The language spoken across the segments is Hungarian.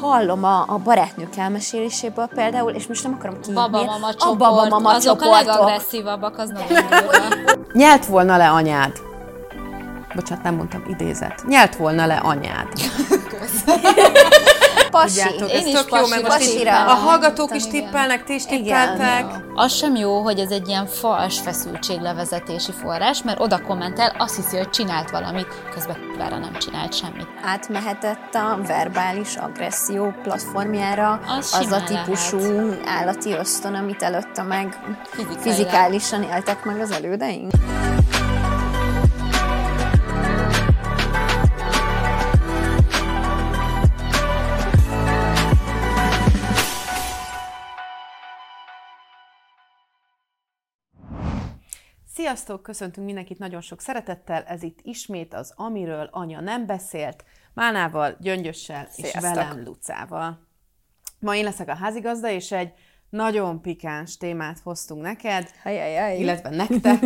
hallom a barátnők elmeséléséből például, és most nem akarom kiírni, a babamama azok csoportok. A legagresszívabbak, az nagyon durva. Nyelt volna le anyád. Bocsánat, nem mondtam idézet. Nyelt volna le anyád. Pasi. Ugyátok, én is pasi. A hallgatók is tippelnek, ti is tippeltek. Igen. Az sem jó, hogy ez egy ilyen fals feszültséglevezetési forrás, mert oda kommentel, azt hiszi, hogy csinált valamit, közben k***vára nem csinált semmit. Átmehetett a verbális agresszió platformjára az a típusú állati ösztön, amit előtte meg fizikálisan éltek meg az elődeink. Sziasztok! Köszöntünk mindenkit nagyon sok szeretettel, ez itt ismét az Amiről Anya nem beszélt, Málnával, Gyöngyössel és velem Lucával. Ma én leszek a házigazda, és egy nagyon pikáns témát hoztunk neked, illetve nektek,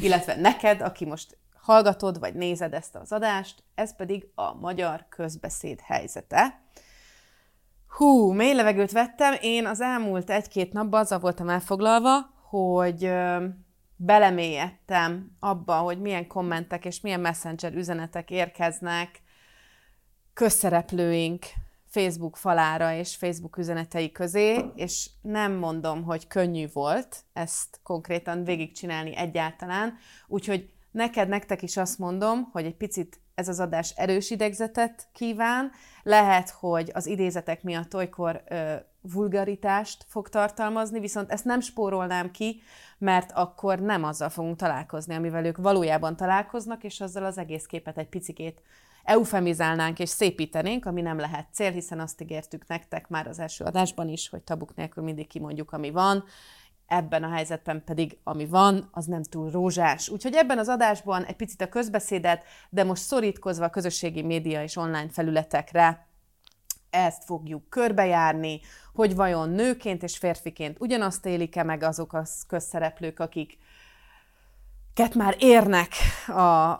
illetve neked, aki most hallgatod vagy nézed ezt az adást, ez pedig a magyar közbeszéd helyzete. Hú, mély levegőt vettem, én az elmúlt egy-két napban azzal voltam elfoglalva, hogy... belemélyedtem abba, hogy milyen kommentek és milyen messenger üzenetek érkeznek közszereplőink Facebook falára és Facebook üzenetei közé, és nem mondom, hogy könnyű volt ezt konkrétan végigcsinálni egyáltalán, úgyhogy neked, nektek is azt mondom, hogy egy picit ez az adás erős idegzetet kíván, lehet, hogy az idézetek miatt olykor vulgaritást fog tartalmazni, viszont ezt nem spórolnám ki, mert akkor nem azzal fogunk találkozni, amivel ők valójában találkoznak, és azzal az egész képet egy picikét eufemizálnánk és szépítenénk, ami nem lehet cél, hiszen azt ígértük nektek már az első adásban is, hogy tabuk nélkül mindig kimondjuk, ami van, ebben a helyzetben pedig, ami van, az nem túl rózsás. Úgyhogy ebben az adásban egy picit a közbeszédet, de most szorítkozva a közösségi média és online felületekre ezt fogjuk körbejárni, hogy vajon nőként és férfiként ugyanazt élik-e meg azok a közszereplők, akiket már érnek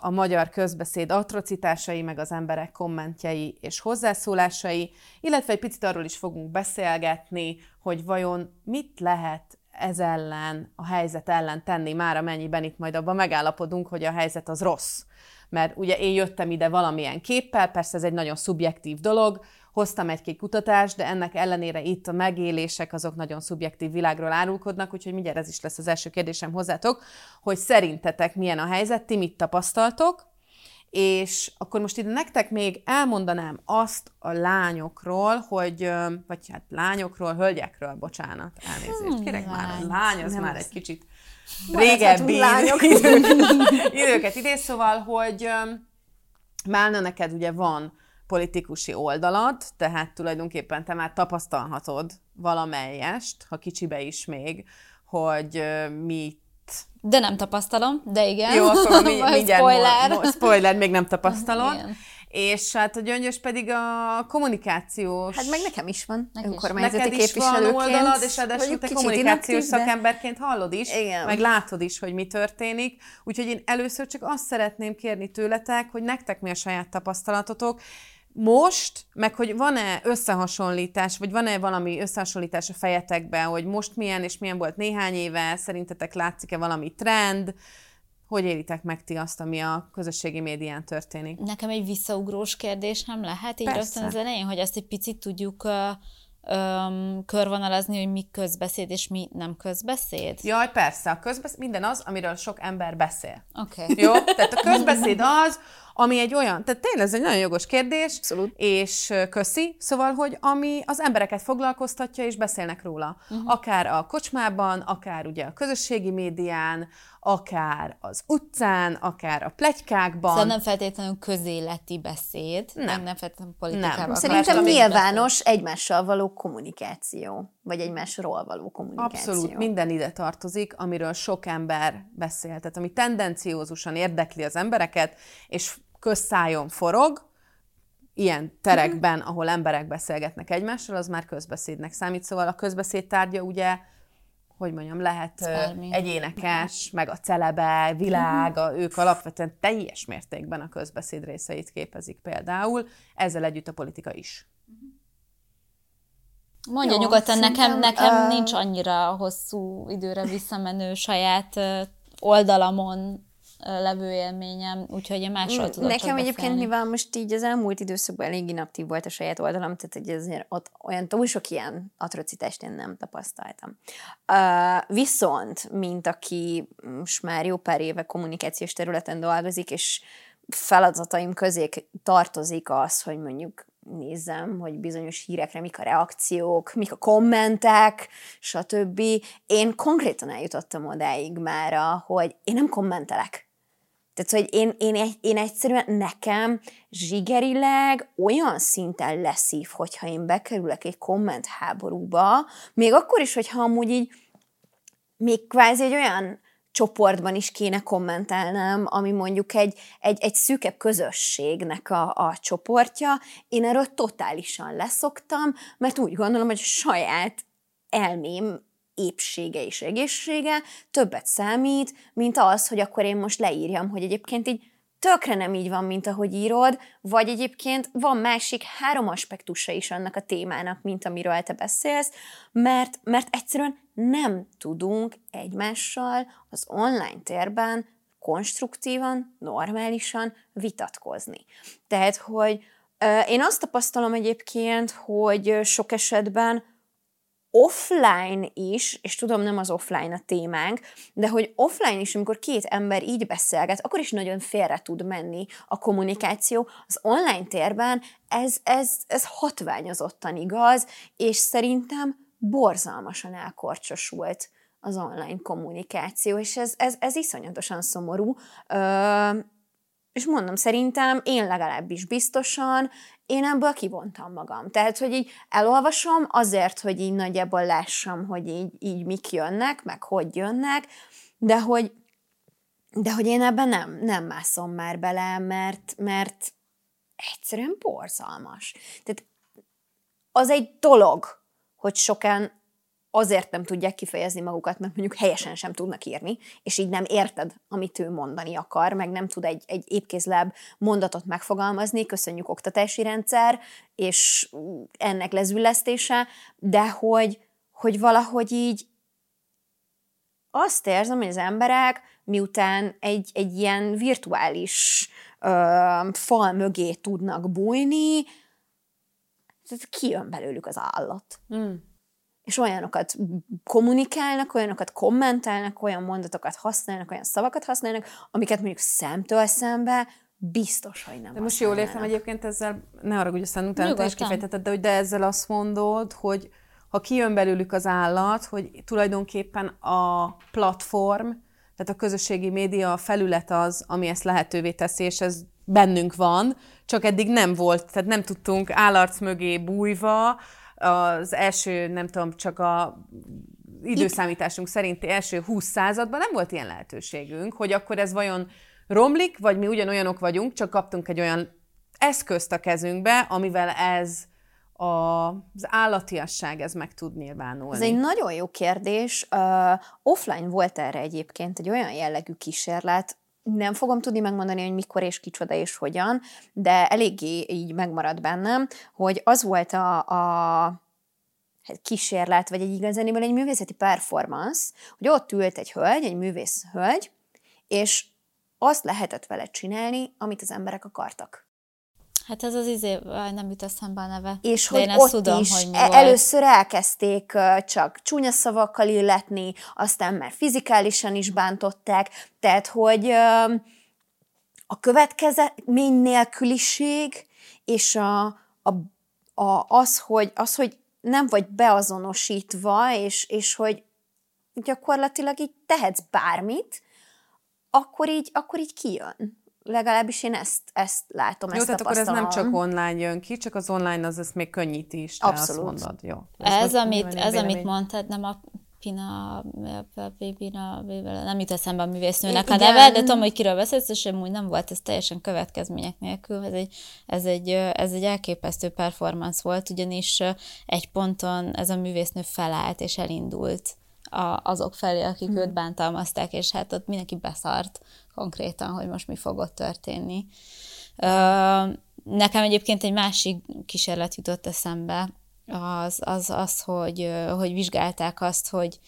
a magyar közbeszéd atrocitásai, meg az emberek kommentjei és hozzászólásai, illetve egy picit arról is fogunk beszélgetni, hogy vajon mit lehet ez ellen, a helyzet ellen tenni, már amennyiben itt majd abban megállapodunk, hogy a helyzet az rossz. Mert ugye én jöttem ide valamilyen képpel, persze ez egy nagyon szubjektív dolog, hoztam egy-két kutatást, de ennek ellenére itt a megélések azok nagyon szubjektív világról árulkodnak, úgyhogy mindjárt ez is lesz az első kérdésem hozzátok, hogy szerintetek milyen a helyzet, ti mit tapasztaltok, és akkor most ide nektek még elmondanám azt a lányokról, hogy, vagy hát lányokról, hölgyekről, bocsánat, elnézést, kérek már, a lány az már egy kicsit régebbi időket idéz, szóval, hogy Málna, neked ugye van politikusi oldalad, tehát tulajdonképpen te már tapasztalhatod valamelyest, ha kicsibe is még, hogy mi. De nem tapasztalom, de igen. Jó, akkor mindjárt spoiler, még nem tapasztalod. Igen. És hát a Gyöngyös pedig a kommunikációs... Hát meg nekem is van önkormányzati képviselőként. Neked is van oldalad, és ráadásul te kommunikációs szakemberként hallod is, igen, meg látod is, hogy mi történik. Úgyhogy én először csak azt szeretném kérni tőletek, hogy nektek mi a saját tapasztalatotok most, meg hogy van-e összehasonlítás, vagy van-e valami összehasonlítás a fejetekben, hogy most milyen és milyen volt néhány éve, szerintetek látszik-e valami trend, hogy élitek meg ti azt, ami a közösségi médián történik? Nekem egy visszaugrós kérdés nem lehet, így rögtön az elején, hogy azt egy picit tudjuk körvonalazni, hogy mi közbeszéd és mi nem közbeszéd? Jaj, persze, a közbeszéd minden az, amiről sok ember beszél. Oké. Okay. Jó? Tehát a közbeszéd az, ami egy olyan, tehát tényleg ez egy nagyon jogos kérdés, abszolút, és köszi, szóval, hogy ami az embereket foglalkoztatja, és beszélnek róla. Uh-huh. Akár a kocsmában, akár ugye a közösségi médián, akár az utcán, akár a pletykákban. Szóval nem feltétlenül közéleti beszéd, nem feltétlenül politikával. Nem. Szerintem nyilvános egymással való kommunikáció, vagy egymásról való kommunikáció. Abszolút, minden ide tartozik, amiről sok ember beszél, tehát ami tendenciózusan érdekli az embereket, és közszájon forog, ilyen terekben, ahol emberek beszélgetnek egymással, az már közbeszédnek számít. Szóval a közbeszéd tárgya ugye, hogy mondjam, lehet egyénekes, meg a celebe, világ, ők alapvetően teljes mértékben a közbeszéd részeit képezik például, ezzel együtt a politika is. Mondja jó, nyugodtan, nekem nincs annyira hosszú időre visszamenő saját oldalamon levő élményem, úgyhogy én másról tudok nekem egyébként beszélni. Mivel most így az elmúlt időszakban elég inaktív volt a saját oldalam, tehát azért ott olyan túl sok ilyen atrocitást én nem tapasztaltam. Viszont, mint aki most már jó pár éve kommunikációs területen dolgozik, és feladataim közé tartozik az, hogy mondjuk nézzem, hogy bizonyos hírekre mik a reakciók, mik a kommentek, stb. Én konkrétan eljutottam odáig mára, hogy én nem kommentelek. Tehát, hogy én egyszerűen nekem zsigerileg olyan szinten leszív, hogyha én bekerülek egy komment háborúba, még akkor is, hogyha amúgy így még kvázi egy olyan csoportban is kéne kommentelnem, ami mondjuk egy szűkebb közösségnek a csoportja. Én erről totálisan leszoktam, mert úgy gondolom, hogy a saját elmém épsége és egészsége többet számít, mint az, hogy akkor én most leírjam, hogy egyébként így tökre nem így van, mint ahogy írod, vagy egyébként van másik 3 aspektusa is annak a témának, mint amiről te beszélsz, mert egyszerűen nem tudunk egymással az online térben konstruktívan, normálisan vitatkozni. Tehát, hogy én azt tapasztalom egyébként, hogy sok esetben offline is, és tudom, nem az offline a témánk, de hogy offline is, amikor 2 ember így beszélget, akkor is nagyon félre tud menni a kommunikáció. Az online térben ez hatványozottan igaz, és szerintem borzalmasan elkorcsosult az online kommunikáció, és ez iszonyatosan szomorú. És mondom, szerintem én legalábbis biztosan, én ebből kivontam magam. Tehát, hogy így elolvasom azért, hogy így nagyjából lássam, hogy így mik jönnek, meg hogy jönnek, de hogy én ebben nem mászom már bele, mert egyszerűen borzalmas. Tehát az egy dolog, hogy sokan azért nem tudják kifejezni magukat, mert mondjuk helyesen sem tudnak írni, és így nem érted, amit ő mondani akar, meg nem tud egy épkézláb mondatot megfogalmazni, köszönjük oktatási rendszer, és ennek lezüllesztése, de hogy valahogy így azt érzem, hogy az emberek miután egy ilyen virtuális fal mögé tudnak bújni, kijön belőlük az állat. És olyanokat kommunikálnak, olyanokat kommentálnak, olyan mondatokat használnak, olyan szavakat használnak, amiket mondjuk szemtől szembe biztos, hogy nem. De most jól értem egyébként ezzel, ne haragudj, aztán utána te is kifejtetted, de ezzel azt mondod, hogy ha kijön belőlük az állat, hogy tulajdonképpen a platform, tehát a közösségi média, a felület az, ami ezt lehetővé teszi, és ez bennünk van, csak eddig nem volt, tehát nem tudtunk állarc mögé bújva, az első, nem tudom, csak a időszámításunk szerinti első 20 században nem volt ilyen lehetőségünk, hogy akkor ez vajon romlik, vagy mi ugyanolyanok vagyunk, csak kaptunk egy olyan eszközt a kezünkbe, amivel ez az állatiasság, ez meg tud nyilvánulni. Ez egy nagyon jó kérdés. Offline volt erre egyébként egy olyan jellegű kísérlet, nem fogom tudni megmondani, hogy mikor és kicsoda és hogyan, de eléggé így megmaradt bennem, hogy az volt a kísérlet, vagy egy igazániból egy művészeti performance, hogy ott ült egy hölgy, egy művész hölgy, és azt lehetett vele csinálni, amit az emberek akartak. Hát ez az nem jut eszembe a neve. És de hogy ott tudom, is hogy először elkezdték csak csúnya szavakkal illetni, aztán már fizikálisan is bántották, tehát hogy a következmény nélküliség és az, hogy nem vagy beazonosítva, és hogy gyakorlatilag így tehetsz bármit, akkor így kijön. Legalábbis én ezt látom, jó, ezt tapasztalom. Jó, tehát akkor ez nem csak online jön ki, csak az online az ezt még könnyíti is, te azt mondod. Jó. Ez amit mondtad, nem a Pina, nem jut eszembe a művésznőnek a neve, de tudom, hogy kiről beszélsz, és amúgy nem volt ez teljesen következmények nélkül. Ez egy elképesztő performance volt, ugyanis egy ponton ez a művésznő felállt és elindult azok felé, akik őt bántalmazták, és hát ott mindenki beszart konkrétan, hogy most mi fog ott történni. Nekem egyébként egy másik kísérlet jutott eszembe, az hogy vizsgálták azt, hogy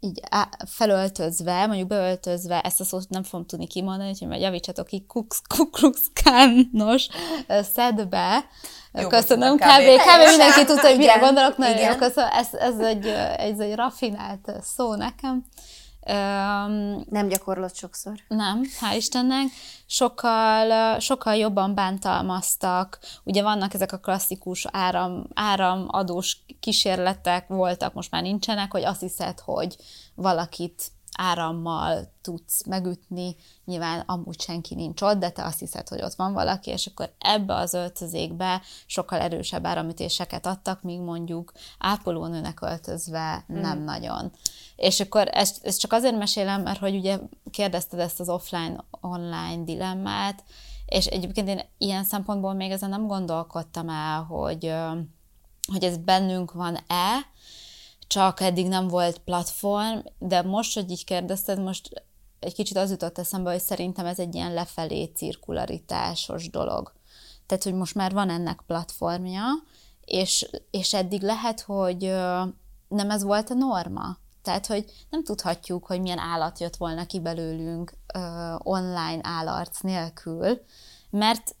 így felöltözve, mondjuk beöltözve, ezt a szót nem fogom tudni kimondani, úgyhogy majd javítsatok így, kukruxkános szedbe. Jó, köszönöm, kb. Mindenki tudta, hogy mire gondolok, nagyon jó, köszönöm. Ez egy rafinált szó nekem. Nem gyakorlott sokszor. Nem, hál' Istennek. Sokkal jobban bántalmaztak. Ugye vannak ezek a klasszikus áramadós kísérletek, voltak, most már nincsenek, hogy azt hiszed, hogy valakit árammal tudsz megütni, nyilván amúgy senki nincs ott, de te azt hiszed, hogy ott van valaki, és akkor ebbe az öltözékbe sokkal erősebb áramütéseket adtak, míg mondjuk ápolónőnek öltözve nem nagyon. És akkor ezt csak azért mesélem, mert hogy ugye kérdezted ezt az offline-online dilemmát, és egyébként én ilyen szempontból még ezen nem gondolkodtam el, hogy ez bennünk van-e, csak eddig nem volt platform, de most, hogy így kérdezted, most egy kicsit az jutott eszembe, hogy szerintem ez egy ilyen lefelé cirkularitásos dolog. Tehát, hogy most már van ennek platformja, és eddig lehet, hogy nem ez volt a norma. Tehát, hogy nem tudhatjuk, hogy milyen állat jött volna ki belőlünk online állarc nélkül, mert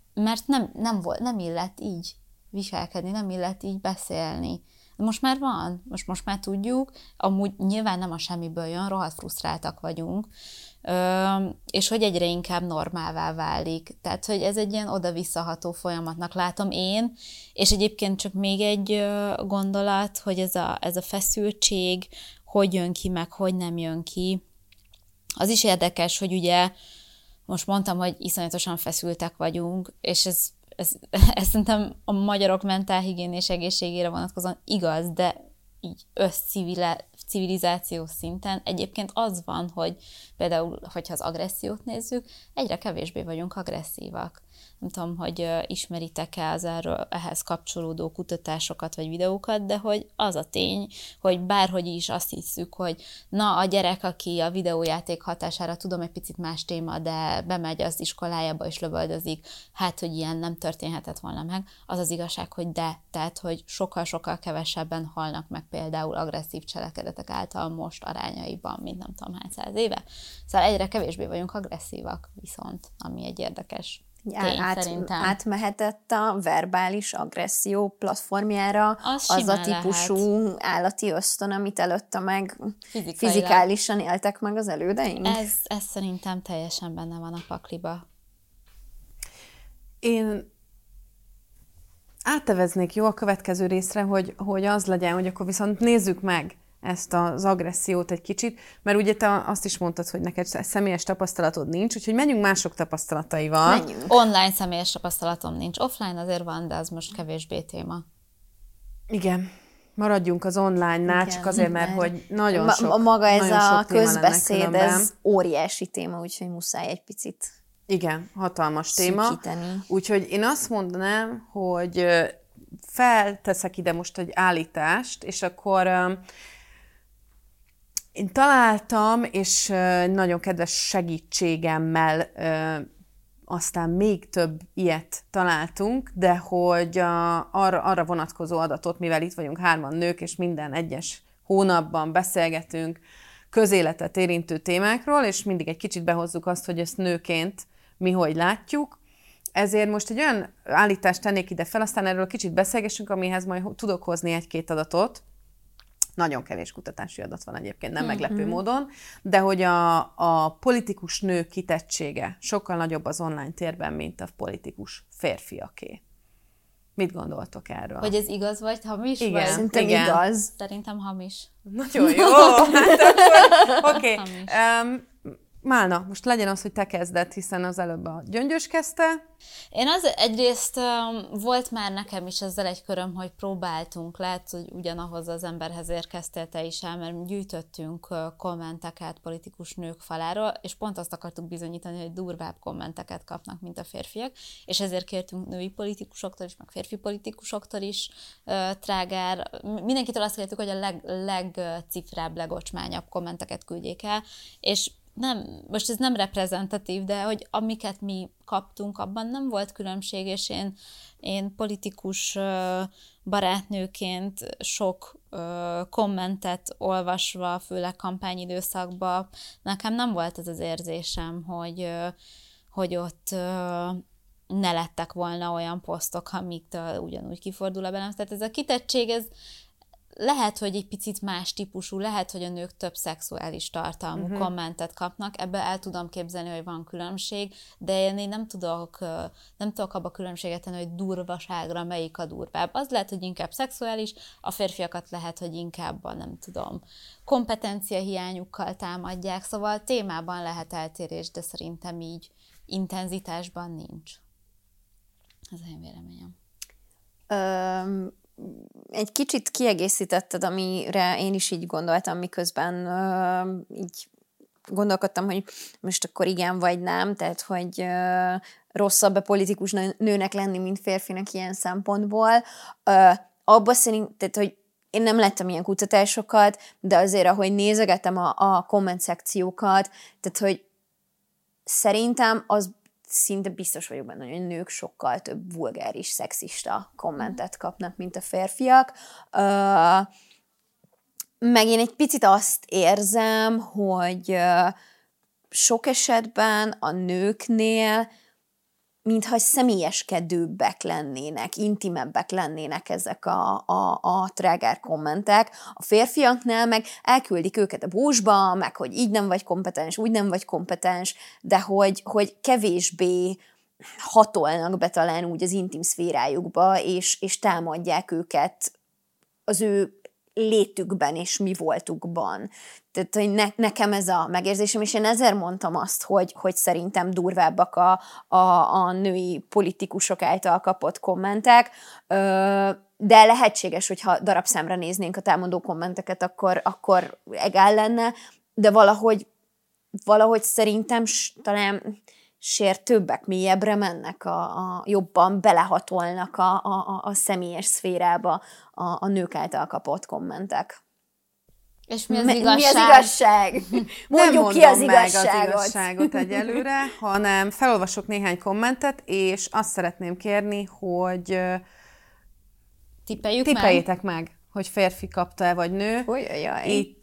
nem illett így viselkedni, nem illett így beszélni. Most már van, most már tudjuk, amúgy nyilván nem a semmiből jön, rohadt frusztráltak vagyunk, és hogy egyre inkább normálvá válik. Tehát, hogy ez egy ilyen oda-visszaható folyamatnak látom én, és egyébként csak még egy gondolat, hogy ez a feszültség, hogy jön ki, meg hogy nem jön ki. Az is érdekes, hogy ugye most mondtam, hogy iszonyatosan feszültek vagyunk, és ez szerintem a magyarok mentálhigiéni és egészségére vonatkozóan igaz, de így összcivilizáció szinten egyébként az van, hogy például, hogyha az agressziót nézzük, egyre kevésbé vagyunk agresszívak. Nem tudom, hogy ismeritek-e az ehhez kapcsolódó kutatásokat vagy videókat, de hogy az a tény, hogy bárhogy is azt hiszük, hogy na, a gyerek, aki a videójáték hatására, tudom, egy picit más téma, de bemegy az iskolájába és lövöldözik, hát, hogy ilyen nem történhetett volna meg, az az igazság, hogy de. Tehát, hogy sokkal-sokkal kevesebben halnak meg például agresszív cselekedetek által most arányaiban, mint nem tudom, hát 100 éve. Szóval egyre kevésbé vagyunk agresszívak viszont, ami egy érdekes tény, átmehetett a verbális agresszió platformjára az a típusú lehet. Állati ösztön, amit előtte meg fizikálisan éltek meg az elődeink. Ez szerintem teljesen benne van a pakliba. Én átteveznék jó a következő részre, hogy az legyen, hogy akkor viszont nézzük meg ezt az agressziót egy kicsit, mert ugye te azt is mondtad, hogy neked személyes tapasztalatod nincs, úgyhogy menjünk mások tapasztalataival. Menjünk. Online személyes tapasztalatom nincs. Offline azért van, de az most kevésbé téma. Igen. Maradjunk az online-nál, igen, csak azért, mert hogy nagyon sok maga ez nagyon sok a közbeszéd, ez óriási téma, úgyhogy muszáj egy picit. Igen, hatalmas téma. Szükíteni. Úgyhogy én azt mondanám, hogy felteszek ide most egy állítást, és akkor én találtam, és nagyon kedves segítségemmel aztán még több ilyet találtunk, de hogy arra vonatkozó adatot, mivel itt vagyunk hárman nők, és minden egyes hónapban beszélgetünk közéletet érintő témákról, és mindig egy kicsit behozzuk azt, hogy ezt nőként mi hogy látjuk. Ezért most egy olyan állítást tennék ide fel, aztán erről kicsit beszélgessünk, amihez majd tudok hozni egy-két adatot. Nagyon kevés kutatási adat van egyébként, nem meglepő módon, de hogy a politikus nő kitettsége sokkal nagyobb az online térben, mint a politikus férfiaké. Mit gondoltok erről? Hogy ez igaz vagy hamis? Igen, vagy? Szerintem igaz. Szerintem hamis. Nagyon jó! Oké. Málna, most legyen az, hogy te kezded, hiszen az előbb a Gyöngyös kezdte. Én az egyrészt volt már nekem is ezzel egy köröm, hogy próbáltunk, látsz, hogy ugyanahoz az emberhez érkeztél te is el, mert gyűjtöttünk kommenteket politikus nők faláról, és pont azt akartuk bizonyítani, hogy durvább kommenteket kapnak, mint a férfiak, és ezért kértünk női politikusoktól is, meg férfi politikusoktól is trágár. Mindenkitől azt kértük, hogy a legcifrább, legocsmányabb kommenteket küldjék el, és nem, most ez nem reprezentatív, de hogy amiket mi kaptunk, abban nem volt különbség, és én politikus barátnőként sok kommentet olvasva, főleg kampányidőszakban, nekem nem volt ez az érzésem, hogy ott ne lettek volna olyan posztok, amiktől ugyanúgy kifordul a belem. Tehát ez a kitettség, ez lehet, hogy egy picit más típusú, lehet, hogy a nők több szexuális tartalmú kommentet kapnak, ebben el tudom képzelni, hogy van különbség, de én nem tudok abba különbséget tenni, hogy durvaságra melyik a durvább. Az lehet, hogy inkább szexuális, a férfiakat lehet, hogy inkább a, nem tudom, kompetencia hiányukkal támadják, szóval témában lehet eltérés, de szerintem így intenzitásban nincs. Ez én véleményem. Egy kicsit kiegészítetted, amire én is így gondoltam, miközben így gondolkodtam, hogy most akkor igen vagy nem, tehát hogy rosszabb a politikus nőnek lenni, mint férfinek ilyen szempontból. Abba szerint, tehát hogy én nem láttam ilyen kutatásokat, de azért, ahogy nézegettem a komment szekciókat, tehát hogy szerintem az szinte biztos vagyok benne, hogy a nők sokkal több vulgáris, szexista kommentet kapnak, mint a férfiak. Meg én egy picit azt érzem, hogy sok esetben a nőknél mintha személyeskedőbbek lennének, intimebbek lennének ezek a trágár kommentek. A férfiaknál meg elküldik őket a búzsba, meg hogy így nem vagy kompetens, úgy nem vagy kompetens, de hogy kevésbé hatolnak be talán úgy az intim szférájukba, és támadják őket az ő létükben és mi voltukban. Tehát hogy nekem ez a megérzésem, és én ezért mondtam azt, hogy szerintem durvábbak a női politikusok által kapott kommentek, de lehetséges, hogyha darabszámra néznénk a támadó kommenteket, akkor egál lenne, de valahogy szerintem talán sértőbbek, mélyebbre mennek, jobban belehatolnak a személyes szférába a nők által kapott kommentek. És mi az igazság? Mi az igazság? Mondjuk ki az igazságot. Nem mondom meg az igazságot egyelőre, hanem felolvasok néhány kommentet, és azt szeretném kérni, hogy tippeljétek meg, hogy férfi kapta-e vagy nő. Ujjajaj. Itt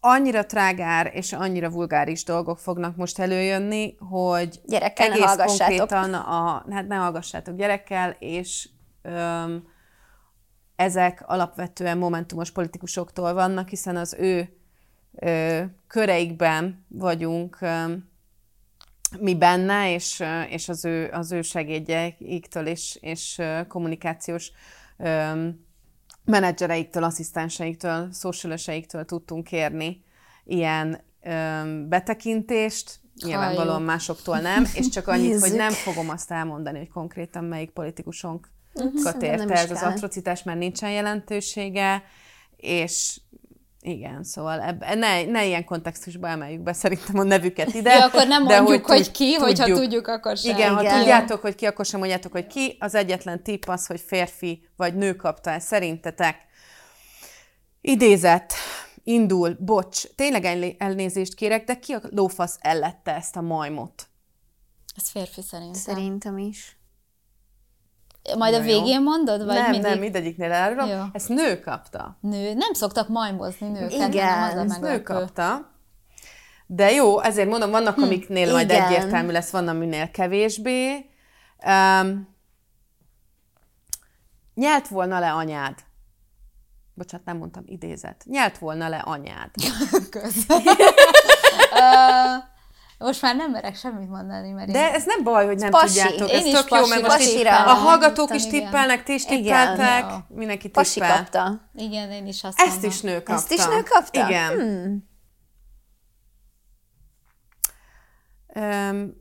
annyira trágár és annyira vulgáris dolgok fognak most előjönni, hogy gyerekkel egész konkrétan hát ne hallgassátok gyerekkel, és ezek alapvetően momentumos politikusoktól vannak, hiszen az ő köreikben vagyunk mi benne, és az ő segédjeiktől és kommunikációs menedzsereiktől, asszisztenseiktől, szósülőseiktől tudtunk kérni ilyen betekintést, nyilvánvalóan másoktól nem, és csak annyit, hogy nem fogom azt elmondani, hogy konkrétan melyik politikusunk érte ez az atrocitás, mert nincsen jelentősége, és igen, szóval ne ilyen kontextusba emeljük be szerintem a nevüket ide. Ja, akkor nem mondjuk, hogy ki, hogyha tudjuk, akkor sem. Igen, ha tudjátok, hogy ki, akkor sem mondjátok, hogy ki. Az egyetlen tipp az, hogy férfi vagy nő kapta-e szerintetek. Idézet, indul, bocs, tényleg elnézést kérek, de ki a lófasz ellette ezt a majmot? Ez férfi szerintem. Szerintem is. Majd na a végén mondod? Vagy nem, mindig? Nem, mindegyiknél elárulom. Ezt nő kapta. Nő. Nem szoktak majmozni nőket. Igen, ezt nő kapta. De jó, ezért mondom, vannak, amiknél majd egyértelmű lesz, van, aminél kevésbé. Nyelt volna le anyád. Bocsánat, nem mondtam idézet. Nyelt volna le anyád. Most már nem merek semmit mondani, mert de ez nem baj, hogy nem pasi. Tudjátok. Ez tök pasi, jó, mert most a hallgatók is tippelnek, ti is tippeltek, mindenki tippel. Pasi kapta. Igen, én is azt mondom. Ezt is nő kapta. Ezt is nő kapta? Igen.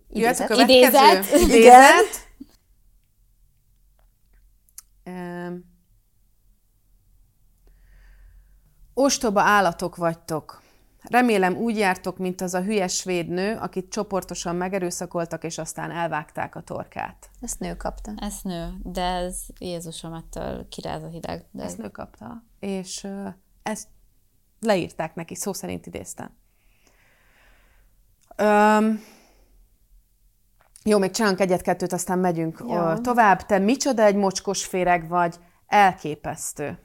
Jöhet a következő. Idézet. Ostoba állatok vagytok. Remélem úgy jártok, mint az a hülye svéd nő, akit csoportosan megerőszakoltak, és aztán elvágták a torkát. Ezt nő kapta. Ez nő, de ez Jézusom, ettől kiráz a hideg. De ezt nő kapta, és ezt leírták neki, szó szerint idéztem. Jó, még csinálunk egyet-kettőt, aztán megyünk tovább. Te micsoda egy mocskos féreg vagy? Elképesztő.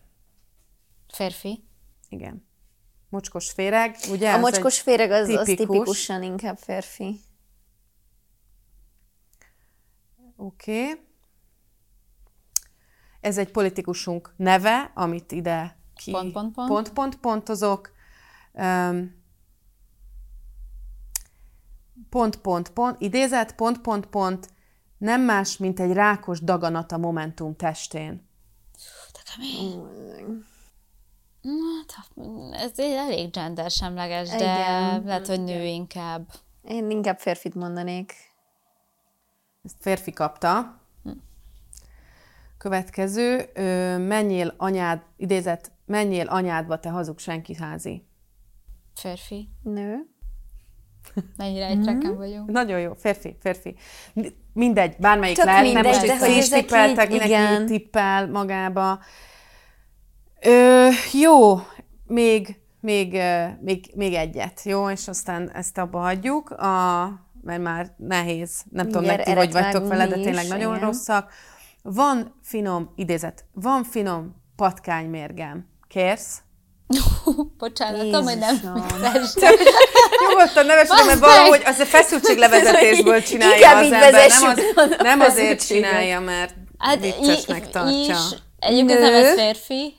Férfi. Igen. Mocskos féreg, ugye? A mocskos féreg az tipikusan inkább férfi. Oké. Ez egy politikusunk neve, amit ide ki... Pontozok. Idézet, nem más, mint egy rákos daganat a Momentum testén. De kemény. Ez elég gendersemleges, de igen, lehet, hogy nő inkább. Én inkább férfit mondanék. Ezt férfi kapta. Következő, menjél anyádba, te hazug senkiházi. Férfi. Nő. Mennyire egy trekken vagyunk. Nagyon jó, férfi. Mindegy, bármelyik lehet, nem most itt is tippeltek, mindenki tippel magába. Jó, még egyet, jó, és aztán ezt abba hagyjuk, mert már nehéz, nem tudom, meg ti hogy vagytok vele, de tényleg is, nagyon rosszak. Van finom patkánymérgem. Kérsz? Bocsánatom, hogy nem vezessem. Nyugodtan nevesítem, mert valahogy az a feszültséglevezetésből csinálja az ember. Nem azért csinálja, mert viccesnek tartja. Egyébként nem ez férfi.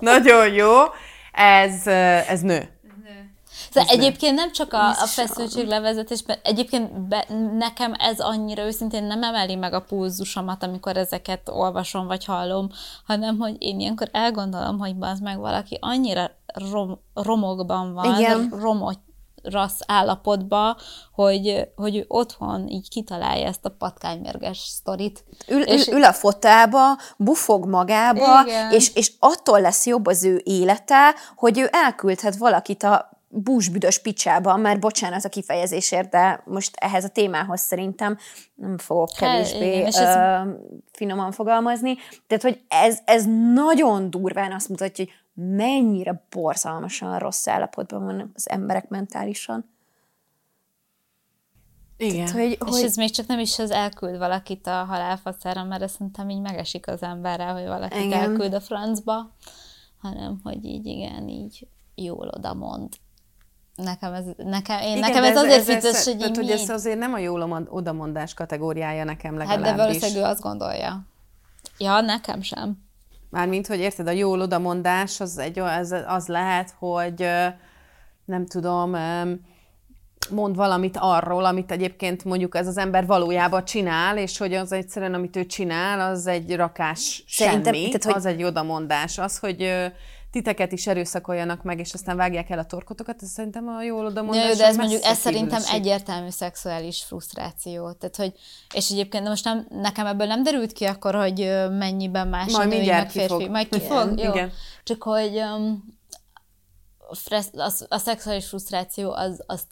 Nagyon jó. Ez nő. Ez egyébként nem csak a feszültséglevezetés, mert egyébként nekem ez annyira őszintén nem emeli meg a pulzusomat, amikor ezeket olvasom vagy hallom, hanem hogy én ilyenkor elgondolom, hogy az meg valaki annyira romokban van, rassz állapotban, hogy ő otthon így kitalálja ezt a patkánymérges sztorit. Ül a fotába, bufog magába, és attól lesz jobb az ő élete, hogy ő elküldhet valakit a búsbüdös picsába, már bocsánat a kifejezésért, de most ehhez a témához szerintem nem fogok kevésbé finoman fogalmazni. Tehát, hogy ez nagyon durván azt mutatja, hogy mennyire borzalmasan rossz állapotban van az emberek mentálisan. Igen. Tehát, és ez még csak nem is az elküld valakit a halálfaszára, mert szerintem így megesik az emberrel, hogy valakit elküld a francba, hanem, hogy így jól odamond. Nekem ez azért vicces, hogy így ez azért nem a jól odamondás kategóriája nekem legalábbis. Hát de valószínűleg ő azt gondolja. Ja, nekem sem. Mármint, hogy érted, a jól odamondás az lehet, hogy nem tudom, mond valamit arról, amit egyébként mondjuk ez az ember valójában csinál, és hogy az egyszerűen, amit ő csinál, az egy rakás semmi, az egy odamondás. Az, hogy titeket is erőszakoljanak meg, és aztán vágják el a torkotokat, ez szerintem a jól odamondás. Jó, de ez szerintem egyértelmű szexuális frusztráció. Tehát, hogy, és egyébként most nekem ebből nem derült ki akkor, hogy mennyiben más a női, meg férfi. Majd kifog. Jó. Igen. Csak hogy a szexuális frusztráció az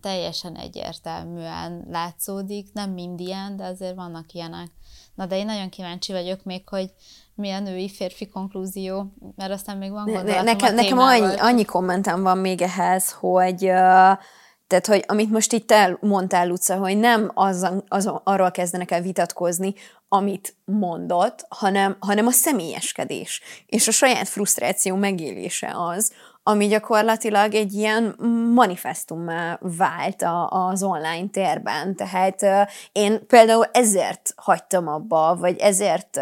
teljesen egyértelműen látszódik. Nem mind ilyen, de azért vannak ilyenek. Na, de én nagyon kíváncsi vagyok még, hogy mi a női-férfi konklúzió, mert aztán még van gondolatom nekem annyi kommentem van még ehhez, hogy... Tehát, hogy amit most itt mondtál, Luca, hogy nem arról kezdenek el vitatkozni, amit mondott, hanem a személyeskedés. És a saját frusztráció megélése az, ami gyakorlatilag egy ilyen manifesztummá vált az online térben. Tehát én például ezért hagytam abba, vagy ezért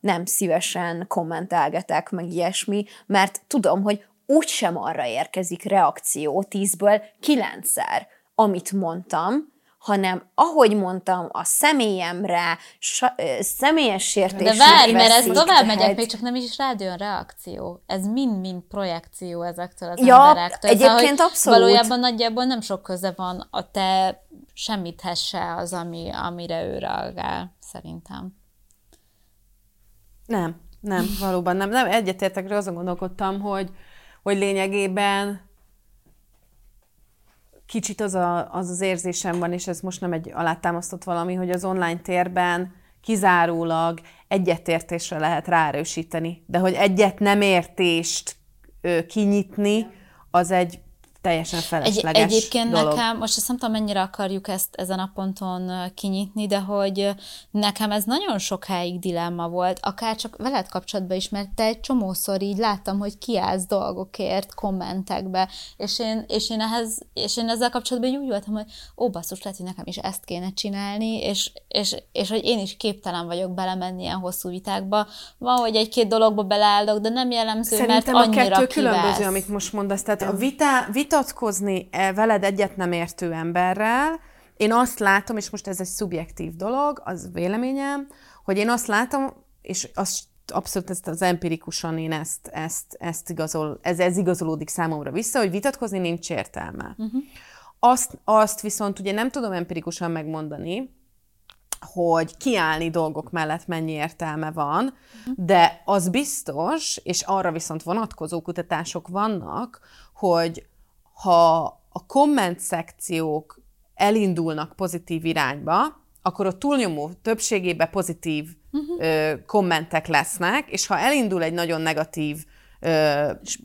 nem szívesen kommentálgatok meg ilyesmi, mert tudom, hogy úgysem arra érkezik reakció 10-ből 9-szer, amit mondtam, hanem ahogy mondtam, a személyemre, személyes sértésre veszik. De várj, mert ez tovább megyek, még csak nem is rád jön reakció. Ez mind-mind projekció ezektől az emberektől. Egyébként abszolút. Valójában nagyjából nem sok köze van a te semmithez se az, amire ő reagál, szerintem. Nem, valóban nem. Nem, egyetértek, azon gondolkodtam, hogy lényegében kicsit az érzésem van, és ez most nem egy alátámasztott valami, hogy az online térben kizárólag egyetértésre lehet ráerősíteni. De hogy egyet nem értést kinyitni, az egy teljesen felesleges egyébként dolog. Nekem, most azt nem tudom, mennyire akarjuk ezt ezen a ponton kinyitni, de hogy nekem ez nagyon sokáig dilemma volt, akár csak veled kapcsolatban is, mert te egy csomószor így láttam, hogy kiállsz dolgokért kommentekbe, és én ezzel kapcsolatban úgy voltam, hogy basszus, lehet, hogy nekem is ezt kéne csinálni, és hogy én is képtelen vagyok belemenni ilyen hosszú vitákba. Van, hogy egy-két dologba beleállok, de nem jellemző, szerintem mert annyira kivász. Szerintem a kettő különböző, amit most mondasz. Tehát a vitatkozni veled egyet nem értő emberrel, én azt látom, és most ez egy szubjektív dolog, az véleményem, hogy én azt látom, és azt abszolút ezt az empirikusan én ezt igazol, ez igazolódik számomra vissza, hogy vitatkozni nincs értelme. Uh-huh. Azt viszont ugye nem tudom empirikusan megmondani, hogy kiállni dolgok mellett mennyi értelme van, de az biztos, és arra viszont vonatkozó kutatások vannak, hogy ha a komment szekciók elindulnak pozitív irányba, akkor a túlnyomó többségében pozitív kommentek lesznek, és ha elindul egy nagyon negatív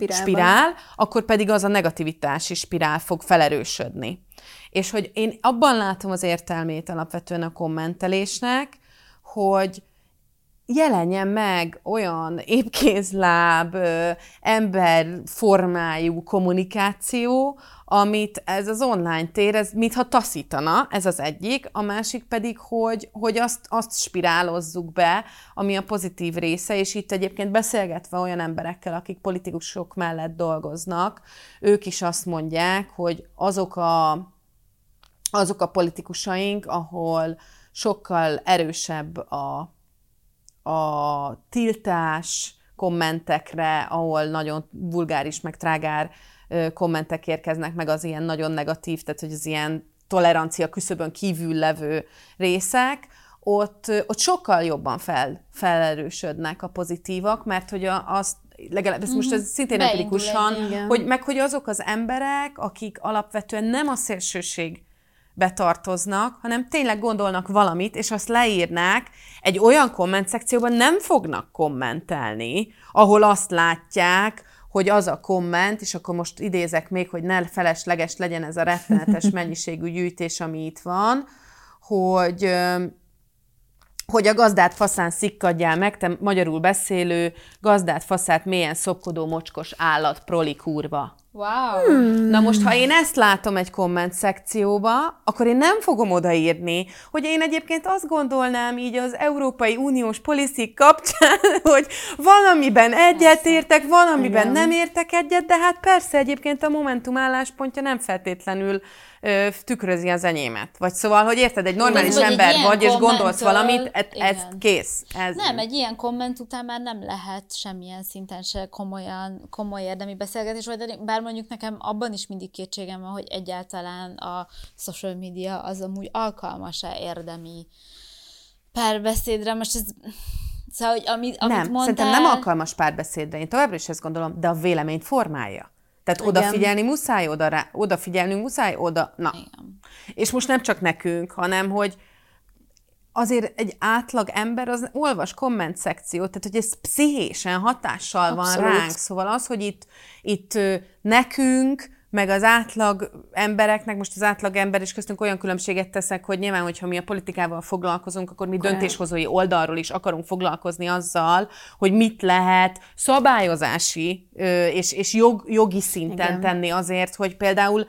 spirál, akkor pedig az a negativitási spirál fog felerősödni. És hogy én abban látom az értelmét alapvetően a kommentelésnek, hogy jelenjen meg olyan épkézláb, emberformájú kommunikáció, amit ez az online tér, ez mintha taszítana, ez az egyik, a másik pedig, hogy azt spirálozzuk be, ami a pozitív része, és itt egyébként beszélgetve olyan emberekkel, akik politikusok mellett dolgoznak, ők is azt mondják, hogy azok a politikusaink, ahol sokkal erősebb a tiltás kommentekre, ahol nagyon vulgáris, meg trágár kommentek érkeznek, meg az ilyen nagyon negatív, tehát hogy az ilyen tolerancia küszöbön kívül levő részek, ott sokkal jobban felerősödnek a pozitívak, mert hogy legalább ez most ez szintén empirikusan, hogy azok az emberek, akik alapvetően nem a szélsőség betartoznak, hanem tényleg gondolnak valamit, és azt leírnák, egy olyan komment szekcióban nem fognak kommentelni, ahol azt látják, hogy az a komment, és akkor most idézek még, hogy ne felesleges legyen ez a rettenetes mennyiségű gyűjtés, ami itt van, hogy a gazdát faszán szikkadjál meg, te magyarul beszélő, gazdát faszát mélyen szopkodó mocskos állat, proli kurva. Wow. Na most, ha én ezt látom egy komment szekcióba, akkor én nem fogom odaírni, hogy én egyébként azt gondolnám így az Európai Uniós policy kapcsán, hogy valamiben egyetértek, valamiben nem értek egyet, de hát persze egyébként a Momentum álláspontja nem feltétlenül tükrözi az enyémet. Vagy szóval, hogy érted, egy normális ember vagy, és gondolsz valamit, ez kész. Nem, egy ilyen komment után már nem lehet semmilyen szinten se komoly érdemi beszélgetés, vagy bár mondjuk nekem abban is mindig kétségem van, hogy egyáltalán a social media az amúgy alkalmas-e érdemi párbeszédre. Most ez... Szóval, hogy amit mondtál... Szerintem nem alkalmas párbeszédre, én továbbra is ezt gondolom, de a véleményt formálja. Tehát odafigyelni muszáj, odafigyelnünk muszáj, na. Igen. És most nem csak nekünk, hanem hogy azért egy átlag ember az olvas komment szekciót, tehát hogy ez pszichésen hatással van ránk. Szóval az, hogy itt nekünk, meg az átlag embereknek, most az átlag ember is köztünk olyan különbséget teszek, hogy nyilván, hogyha mi a politikával foglalkozunk, akkor mi döntéshozói oldalról is akarunk foglalkozni azzal, hogy mit lehet szabályozási és jogi szinten tenni azért, hogy például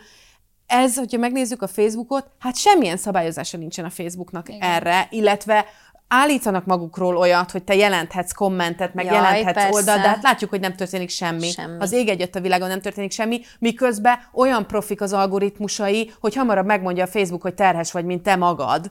ez, hogyha megnézzük a Facebookot, hát semmilyen szabályozása nincsen a Facebooknak erre, illetve állítanak magukról olyat, hogy te jelenthetsz kommentet, meg jelenthetsz oldalt, de hát látjuk, hogy nem történik semmi. Az ég egyet a világon, nem történik semmi, miközben olyan profik az algoritmusai, hogy hamarabb megmondja a Facebook, hogy terhes vagy, mint te magad.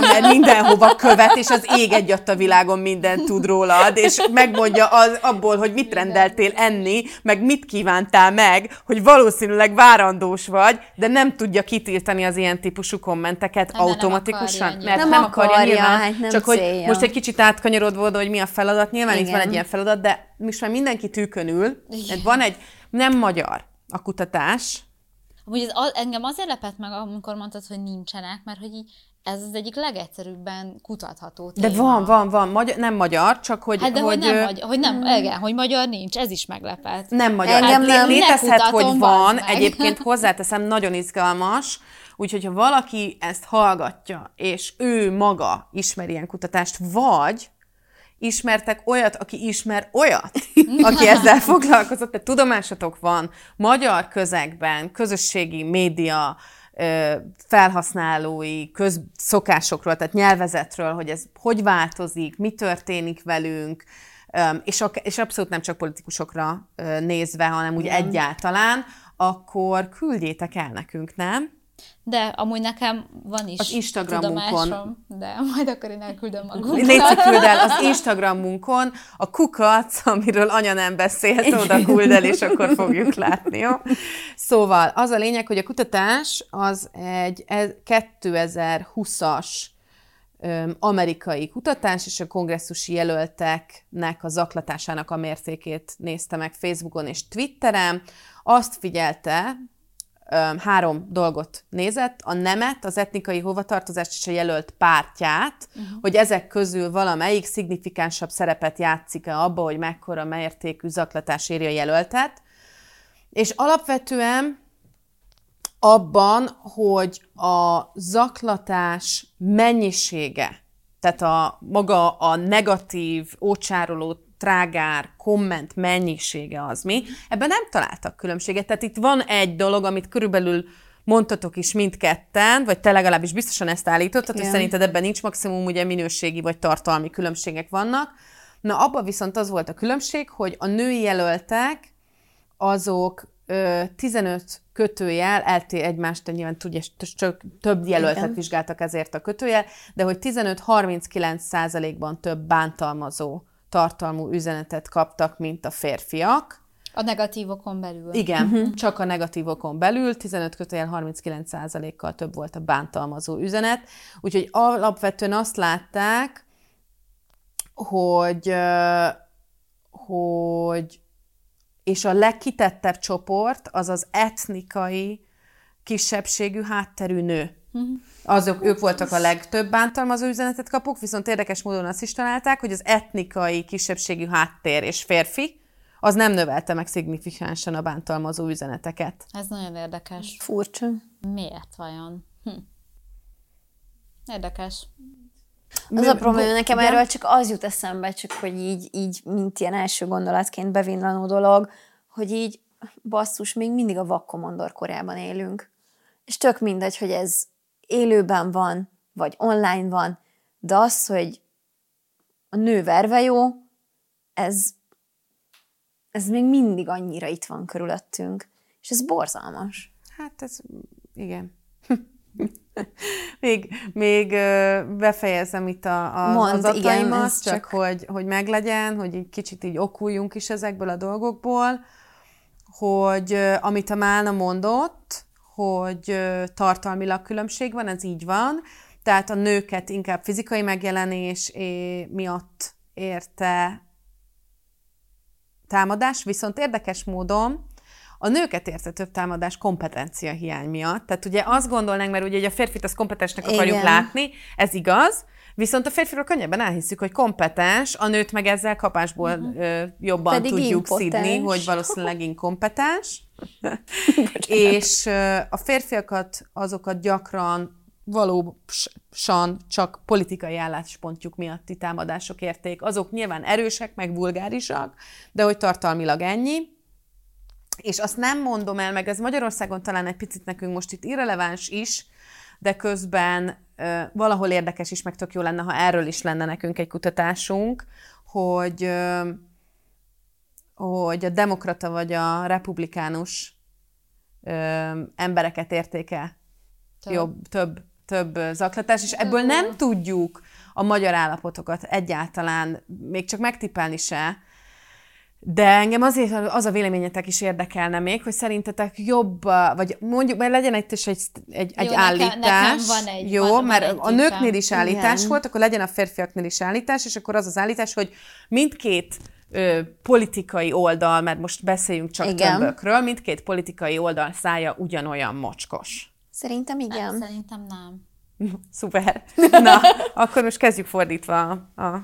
Mert mindenhova követ, és az ég egyet a világon mindent tud rólad, és megmondja abból, hogy mit rendeltél enni, meg mit kívántál meg, hogy valószínűleg várandós vagy, de nem tudja kitiltani az ilyen típusú kommenteket automatikusan. Mert nem akarja. Csak hogy most egy kicsit átkanyarodva oda, hogy mi a feladat, nyilván itt van egy ilyen feladat, de most már mindenki tűkön ül, van egy nem magyar a kutatás. Amúgy engem azért lepett meg, amikor mondtad, hogy nincsenek, mert hogy így Ez az egyik legegyszerűbben kutatható téma. De van, magyar, nem magyar, csak hogy... Hát de hogy magyar nincs, ez is meglepett. Nem magyar. Engem hát, létezhet, hogy van, egyébként hozzáteszem, nagyon izgalmas, úgyhogy ha valaki ezt hallgatja, és ő maga ismer ilyen kutatást, vagy ismertek olyat, aki ismer olyat, aki ezzel foglalkozott, tehát tudomásatok van, magyar közegben, közösségi média, felhasználói közszokásokról, tehát nyelvezetről, hogy ez hogy változik, mi történik velünk, és abszolút nem csak politikusokra nézve, hanem úgy egyáltalán, akkor küldjétek el nekünk, nem? De amúgy nekem van is az Instagramunkon, de majd akkor én elküldöm a Google-t. Léci, küld el az Instagramunkon a kukac, amiről anya nem beszélt, oda küld el, és akkor fogjuk látni, jó? Szóval az a lényeg, hogy a kutatás az egy 2020-as amerikai kutatás, és a kongresszusi jelölteknek a zaklatásának a mértékét nézte meg Facebookon és Twitteren. Azt figyelte, 3 dolgot nézett, a nemet, az etnikai hovatartozást és a jelölt pártját, hogy ezek közül valamelyik szignifikánsabb szerepet játszik-e abba, hogy mekkora mértékű zaklatás éri a jelöltet. És alapvetően abban, hogy a zaklatás mennyisége, tehát a maga a negatív, ócsároló, trágár, komment mennyisége az mi. Ebben nem találtak különbséget. Tehát itt van egy dolog, amit körülbelül mondtatok is mindketten, vagy te legalábbis biztosan ezt állítottad, hogy szerinted ebben nincs maximum, ugye minőségi vagy tartalmi különbségek vannak. Na, abban viszont az volt a különbség, hogy a női jelöltek azok 15 eltér egymást, nyilván tudja, csak több jelöltet vizsgáltak ezért a kötőjel, de hogy 15-39%-ban több bántalmazó tartalmú üzenetet kaptak, mint a férfiak. A negatívokon belül. Igen, csak a negatívokon belül, 15-39%-kal több volt a bántalmazó üzenet. Úgyhogy alapvetően azt látták, hogy és a legkitettebb csoport az az etnikai kisebbségű hátterű nő. Ők voltak a legtöbb bántalmazó üzenetet kapók, viszont érdekes módon azt is találták, hogy az etnikai kisebbségű háttér és férfi, az nem növelte meg szignifikánsan a bántalmazó üzeneteket. Ez nagyon érdekes. Furcsa. Miért vajon? Érdekes. Az a probléma, nekem erről csak az jut eszembe, csak hogy így mint ilyen első gondolatként bevillanó dolog, hogy így basszus, még mindig a vakkomondor korában élünk. És tök mindegy, hogy ez élőben van, vagy online van, de az, hogy a nő verve jó, ez még mindig annyira itt van körülöttünk. És ez borzalmas. Hát ez, igen. még befejezem itt az adataimat, csak hogy meglegyen, hogy egy kicsit így okuljunk is ezekből a dolgokból, hogy amit a Málna mondott, hogy tartalmilag különbség van, ez így van. Tehát a nőket inkább fizikai megjelenés miatt érte támadás, viszont érdekes módon a nőket érte több támadás kompetencia hiány miatt. Tehát ugye azt gondolnánk, mert ugye a férfit az kompetensnek akarjuk látni, ez igaz, viszont a férfiról könnyebben elhiszük, hogy kompetens, a nőt meg ezzel kapásból jobban pedig tudjuk szidni, hogy valószínűleg inkompetens. És a férfiakat, azokat gyakran valósan csak politikai álláspontjuk miatti támadások érték. Azok nyilván erősek, meg vulgárisak, de hogy tartalmilag ennyi. És azt nem mondom el, meg ez Magyarországon talán egy picit nekünk most itt irreleváns is, de közben valahol érdekes is, meg tök jó lenne, ha erről is lenne nekünk egy kutatásunk, hogy a demokrata vagy a republikánus embereket értéke több zaklatás, és ebből nem tudjuk a magyar állapotokat egyáltalán még csak megtippelni se, de engem azért az a véleményetek is érdekelne még, hogy szerintetek jobb, vagy mondjuk, mert legyen itt is egy jó, állítás. Nekem van egy. Jó, van, mert van egy a nőknél is állítás volt, akkor legyen a férfiaknél is állítás, és akkor az az állítás, hogy mindkét politikai oldal, mert most beszéljünk csak tömbökről, mindkét politikai oldal szája ugyanolyan mocskos. Szerintem igen. Szerintem nem. Szuper. Na, akkor most kezdjük fordítva a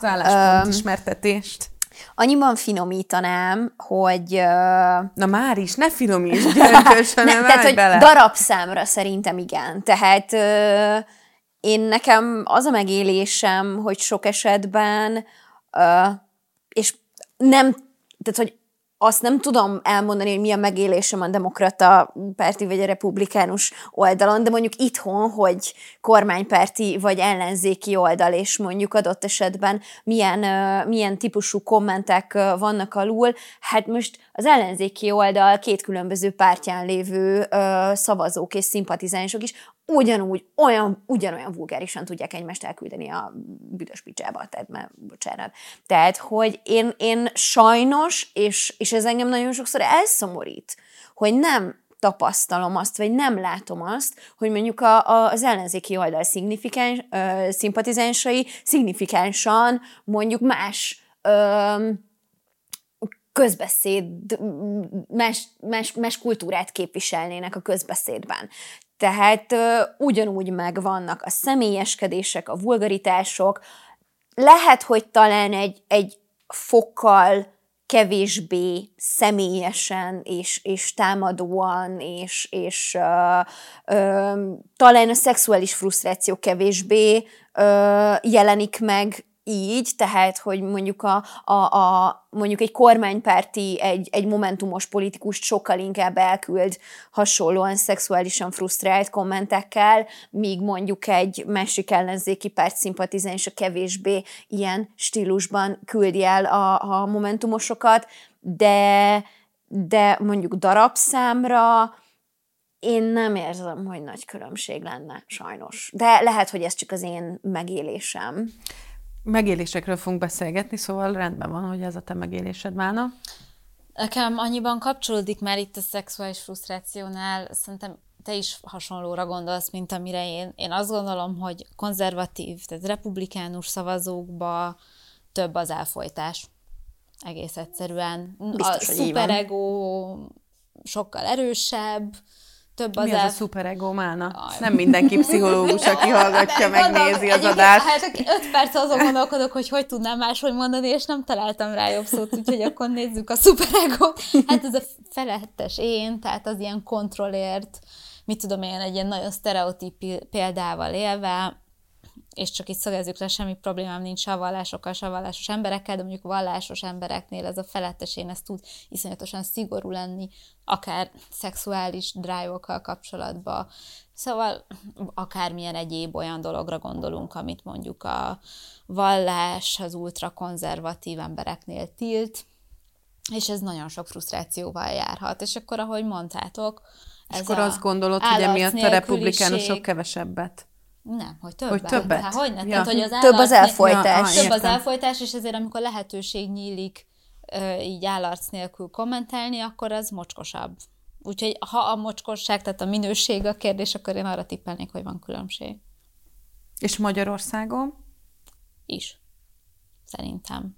álláspont ismertetést. Annyiban finomítanám, hogy... Na már is, ne finomíts, Gyöngyös, hanem állj bele. Tehát, hogy darabszámra szerintem igen. Tehát én nekem az a megélésem, hogy sok esetben, és nem, tehát, hogy azt nem tudom elmondani, hogy mi a megélésem a demokrata párti vagy a republikánus oldalon, de mondjuk itthon, hogy kormánypárti vagy ellenzéki oldal, és mondjuk adott esetben milyen típusú kommentek vannak alul. Hát most az ellenzéki oldal két különböző pártján lévő szavazók és szimpatizánsok is ugyanúgy, ugyanolyan vulgárisan tudják egymást elküldeni a büdös picsába, tehát már bocsánat. Tehát, hogy én sajnos, és ez engem nagyon sokszor elszomorít, hogy nem tapasztalom azt, vagy nem látom azt, hogy mondjuk az ellenzéki oldal szimpatizánsai szignifikánsan mondjuk más kultúrát képviselnének a közbeszédben. Tehát ugyanúgy megvannak a személyeskedések, a vulgaritások. Lehet, hogy talán egy fokkal kevésbé személyesen és támadóan, és talán a szexuális frusztráció kevésbé jelenik meg így, tehát, hogy mondjuk mondjuk egy kormánypárti, egy momentumos politikust sokkal inkább elküld hasonlóan szexuálisan frusztrált kommentekkel, míg mondjuk egy másik ellenzéki párt szimpatizánsa kevésbé ilyen stílusban küldi el a momentumosokat, de mondjuk darabszámra én nem érzem, hogy nagy különbség lenne, sajnos. De lehet, hogy ez csak az én megélésem. Megélésekről fogunk beszélgetni, szóval rendben van, hogy ez a te megélésed, Málna. Nekem annyiban kapcsolódik már itt a szexuális frusztrációnál, szerintem te is hasonlóra gondolsz, mint amire én. Én azt gondolom, hogy konzervatív, tehát republikánus szavazókba több az elfojtás. Egész egyszerűen. Biztos, a szuperego sokkal erősebb. Mi az a szuperego, Málna? Nem mindenki pszichológus, aki hallgatja, megnézi az adást. Hát 5 perc azon gondolkodok, hogy hogy tudnám máshogy mondani, és nem találtam rá jobb szót, úgyhogy akkor nézzük a szuperegót. Hát ez a felettes én, tehát az ilyen kontrollért, mit tudom én, egy ilyen nagyon sztereotíp példával élve, és csak itt szögezzük le, semmi problémám nincs se a vallásokkal, se a vallásos emberekkel, de mondjuk vallásos embereknél ez a felettes én, ez tud iszonyatosan szigorú lenni, akár szexuális drive-okkal kapcsolatban, szóval akármilyen egyéb olyan dologra gondolunk, amit mondjuk a vallás az ultrakonzervatív embereknél tilt, és ez nagyon sok frusztrációval járhat, és akkor, ahogy mondtátok, és akkor azt gondolod, hogy emiatt a republikánusok kevesebbet? Nem, hogy többet. Hogy többet? Hát, hogy ne? Ja. Tehát, hogy az több az elfojtás. Több az elfojtás, és ezért amikor lehetőség nyílik így állarc nélkül kommentelni, akkor az mocskosabb. Úgyhogy ha a mocskosság, tehát a minőség a kérdés, akkor én arra tippelnék, hogy van különbség. És Magyarországon? Is. Szerintem.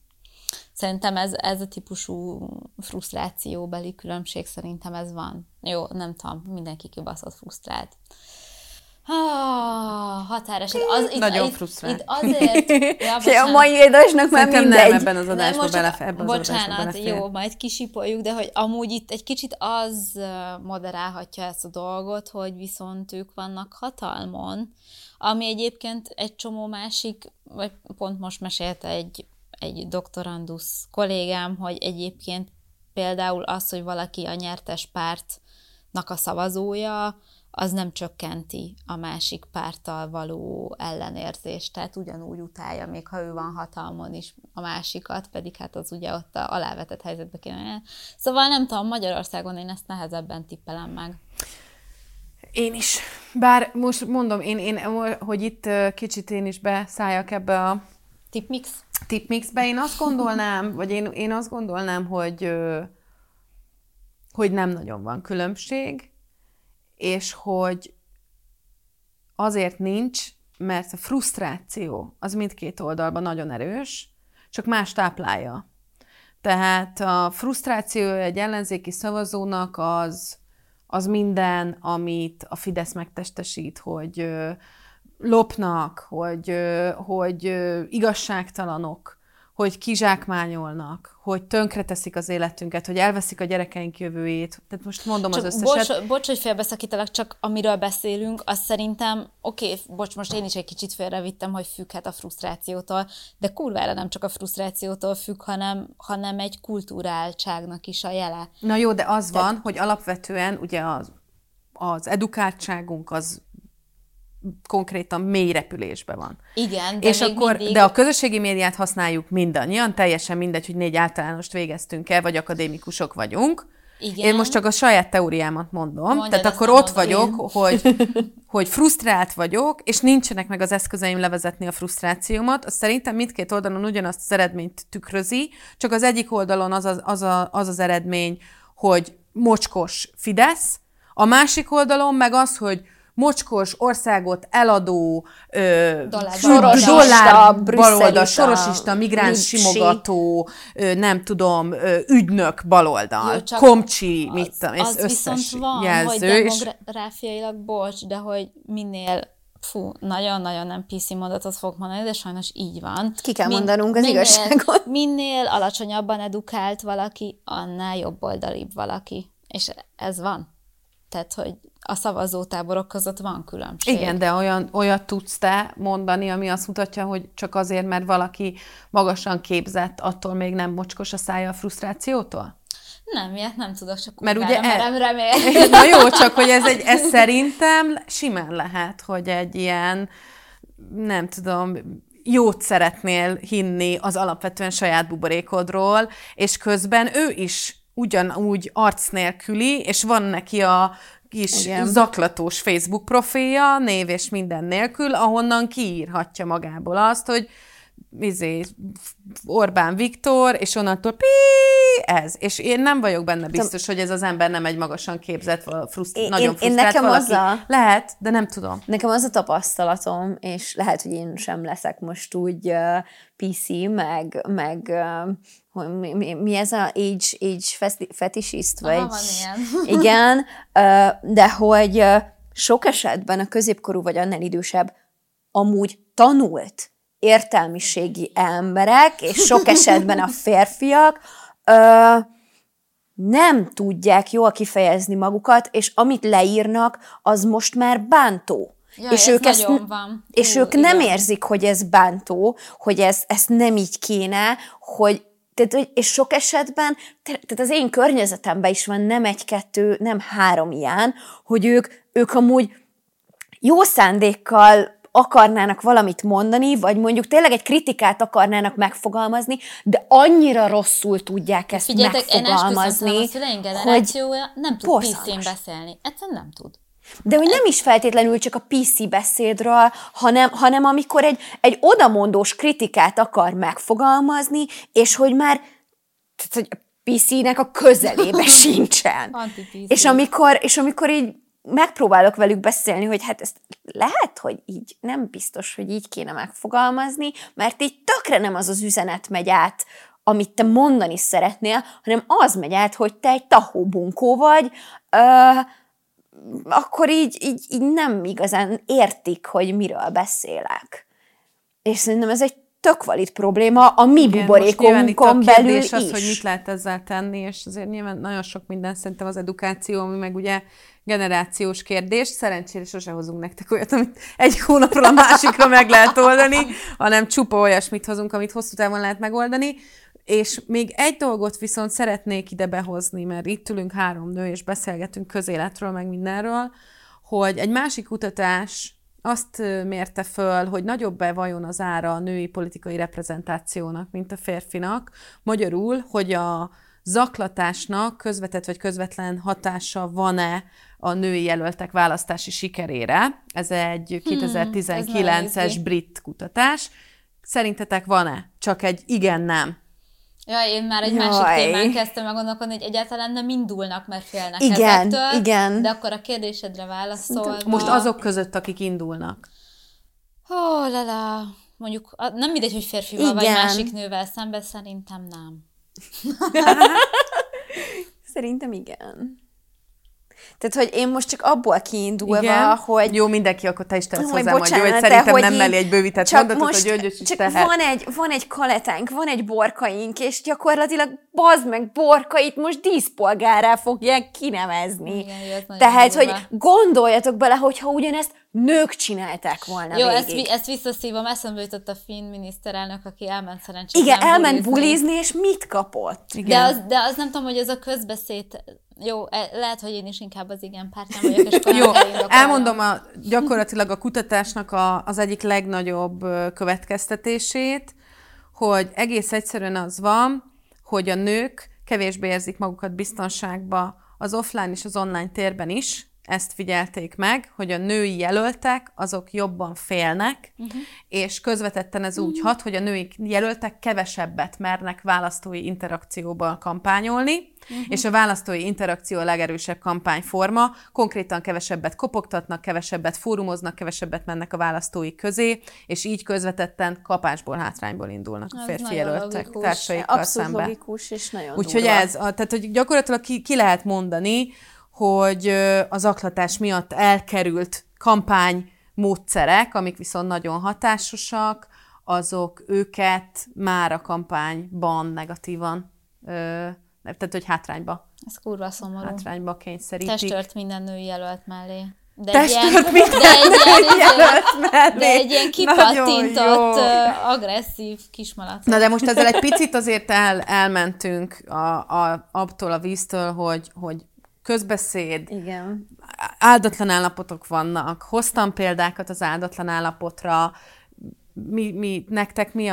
Szerintem ez a típusú frusztrációbeli különbség, szerintem ez van. Jó, nem tudom, mindenki kibaszott frusztrált. Határeset. Nagyon frusztrált. Ja, a mai édesnek már mindegy. Nem ebben az adásban beleférne. Bocsánat, jó, majd kisipoljuk, de hogy amúgy itt egy kicsit az moderálhatja ezt a dolgot, hogy viszont ők vannak hatalmon, ami egyébként egy csomó másik, vagy pont most mesélte egy doktorandusz kollégám, hogy egyébként például az, hogy valaki a nyertes pártnak a szavazója, az nem csökkenti a másik párttal való ellenérzést, tehát ugyanúgy utálja, még ha ő van hatalmon is a másikat, pedig hát az ugye ott alávetett helyzetbe kéne. Szóval nem tudom, Magyarországon én ezt nehezebben tippelem meg. Én is. Bár most mondom, én hogy itt kicsit én is beszálljak ebbe a tipmixbe, én azt gondolnám, vagy én azt gondolnám, hogy nem nagyon van különbség, és hogy azért nincs, mert a frusztráció az mindkét oldalban nagyon erős, csak más táplálja. Tehát a frusztráció egy ellenzéki szavazónak az minden, amit a Fidesz megtestesít, hogy lopnak, hogy igazságtalanok, hogy kizsákmányolnak, hogy tönkreteszik az életünket, hogy elveszik a gyerekeink jövőjét. Tehát most mondom csak az összeset. Bocs, hogy félbeszakítalak, csak amiről beszélünk, azt szerintem, most én is egy kicsit félrevittem, hogy függhet a frusztrációtól, de kurvára nem csak a frusztrációtól függ, hanem egy kulturáltságnak is a jele. Na jó, de az van, hogy alapvetően ugye az edukáltságunk az konkrétan mély repülésben van. Igen, de és akkor, mindig... De a közösségi médiát használjuk mindannyian, teljesen mindegy, hogy 4 általánost végeztünk el, vagy akadémikusok vagyunk. Igen. Én most csak a saját teóriámat mondom. Tehát akkor ott vagyok, hogy frusztrált vagyok, és nincsenek meg az eszközeim levezetni a frusztrációmat. Azt szerintem mindkét oldalon ugyanazt az eredményt tükrözi, csak az egyik oldalon az az eredmény, hogy mocskos Fidesz, a másik oldalon meg az, hogy mocskos országot eladó dollár baloldal, sorosista, migráns simogató, nem tudom, ügynök baloldal, jó, komcsi, az, mit tudom, ez összes van, jelző. Az viszont van, hogy demográfiailag, bocs, de hogy minél nagyon-nagyon nem PC mondatot fogok mondani, de sajnos így van. Ki kell mondanunk az igazságot. Minél alacsonyabban edukált valaki, annál jobboldalibb valaki. És ez van. Tehát, hogy a szavazótáborok között van különbség. Igen, de olyat tudsz te mondani, ami azt mutatja, hogy csak azért, mert valaki magasan képzett, attól még nem mocskos a szája a frusztrációtól? Nem, ilyet nem tudok, csak mert ugye nem remélem. Na jó, csak hogy ez szerintem simán lehet, hogy egy ilyen, nem tudom, jót szeretnél hinni az alapvetően saját buborékodról, és közben ő is ugyanúgy arc nélküli, és van neki a kis igen. zaklatós Facebook profilja, név és minden nélkül, ahonnan kiírhatja magából azt, hogy Orbán Viktor, és onnantól ez. És én nem vagyok benne biztos, hogy ez az ember nem egy magasan képzett, nagyon frusztrált valaki. Lehet, de nem tudom. Nekem az a tapasztalatom, és lehet, hogy én sem leszek most úgy PC, meg mi ez a age fetisist? Vagy? Aha, van ilyen. Igen, de hogy sok esetben a középkorú vagy annál idősebb amúgy tanult értelmiségi emberek, és sok esetben a férfiak nem tudják jól kifejezni magukat, és amit leírnak, az most már bántó. Jaj, és ők, ezt, és ők nem érzik, hogy ez bántó, hogy ezt nem így kéne, hogy és sok esetben, tehát az én környezetemben is van nem 1-2, nem 3 ilyen, hogy ők amúgy jó szándékkal akarnának valamit mondani, vagy mondjuk tényleg egy kritikát akarnának megfogalmazni, de annyira rosszul tudják ezt megfogalmazni, én hogy nem tud PC-n beszélni. Egyszerűen nem tud. De hogy nem is feltétlenül csak a PC beszédről, hanem amikor egy odamondós kritikát akar megfogalmazni, és hogy már hogy a PC-nek a közelébe sincsen. És amikor így megpróbálok velük beszélni, hogy hát ezt lehet, hogy így nem biztos, hogy így kéne megfogalmazni, mert így tökre nem az az üzenet megy át, amit te mondani szeretnél, hanem az megy át, hogy te egy tahóbunkó vagy, akkor így nem igazán értik, hogy miről beszélek. És szerintem ez egy tök valid probléma a mi buborékunkon belül is. Az, hogy mit lehet ezzel tenni, és azért nyilván nagyon sok minden szerintem az edukáció, ami meg ugye generációs kérdés. Szerencsére sose hozunk nektek olyat, amit egy hónapról a másikra meg lehet oldani, hanem csupa olyasmit hozunk, amit hosszú távon lehet megoldani. És még egy dolgot viszont szeretnék ide behozni, mert itt ülünk 3 nő, és beszélgetünk közéletről, meg mindenről, hogy egy másik kutatás azt mérte föl, hogy nagyobb-e vajon az ára a női politikai reprezentációnak, mint a férfinak. Magyarul, hogy a zaklatásnak közvetett vagy közvetlen hatása van-e a női jelöltek választási sikerére. Ez egy 2019-es brit kutatás. Szerintetek van-e? Csak egy igen-nem. Jaj, én már egy másik témán kezdtem meg gondolkodni, hogy egyáltalán nem indulnak, mert félnek ezektől. Igen. De akkor a kérdésedre válaszolva... Most azok között, akik indulnak. Mondjuk nem mindegy, hogy férfival igen. vagy másik nővel szemben, szerintem nem. Szerintem igen. Tehát, hogy én most csak abból kiindulva, igen, hogy... Jó, mindenki, akkor te is tesz hozzám, bocsánat, hogy szerintem hogy nem mellé egy bővített mondatot, most, hogy Gyöngyös is tehet. Csak van egy kaletánk, van egy borkaink, és gyakorlatilag bazd meg, borkait most díszpolgárrá fogják kinevezni. Igen, tehát, hogy gondoljatok bele, hogyha ugyanezt nők csinálták volna. Jó, ezt visszaszívom, eszembe jutott a finn miniszterelnök, aki elment szerencsére. Igen, elment bulizni, és mit kapott? Igen. De az nem tudom, hogy ez a közbeszéd... Jó, lehet, hogy én is inkább az igen párt nem vagyok, és jó, elmondom gyakorlatilag a kutatásnak az egyik legnagyobb következtetését, hogy egész egyszerűen az van, hogy a nők kevésbé érzik magukat biztonságba az offline és az online térben is. Ezt figyelték meg, hogy a női jelöltek, azok jobban félnek, és közvetetten ez úgy hat, hogy a női jelöltek kevesebbet mernek választói interakcióban kampányolni, és a választói interakció a legerősebb kampányforma, konkrétan kevesebbet kopogtatnak, kevesebbet fórumoznak, kevesebbet mennek a választói közé, és így közvetetten kapásból, hátrányból indulnak a férfi jelöltek társaikkal szemben. Abszolút logikus, és nagyon durva. Úgyhogy ez, tehát hogy gyakorlatilag ki lehet mondani, hogy az zaklatás miatt elkerült kampánymódszerek, amik viszont nagyon hatásosak, azok őket már a kampányban negatívan, tehát hogy hátrányba. Ez kurva szomorú. Hátrányba kényszerítik. Testört minden női jelölt mellé. De egy ilyen kipattintott, agresszív kismalac. Na de most ezzel egy picit azért elmentünk attól a víztől, hogy közbeszéd, igen, áldatlan állapotok vannak. Hoztam példákat az áldatlan állapotra. Nektek mi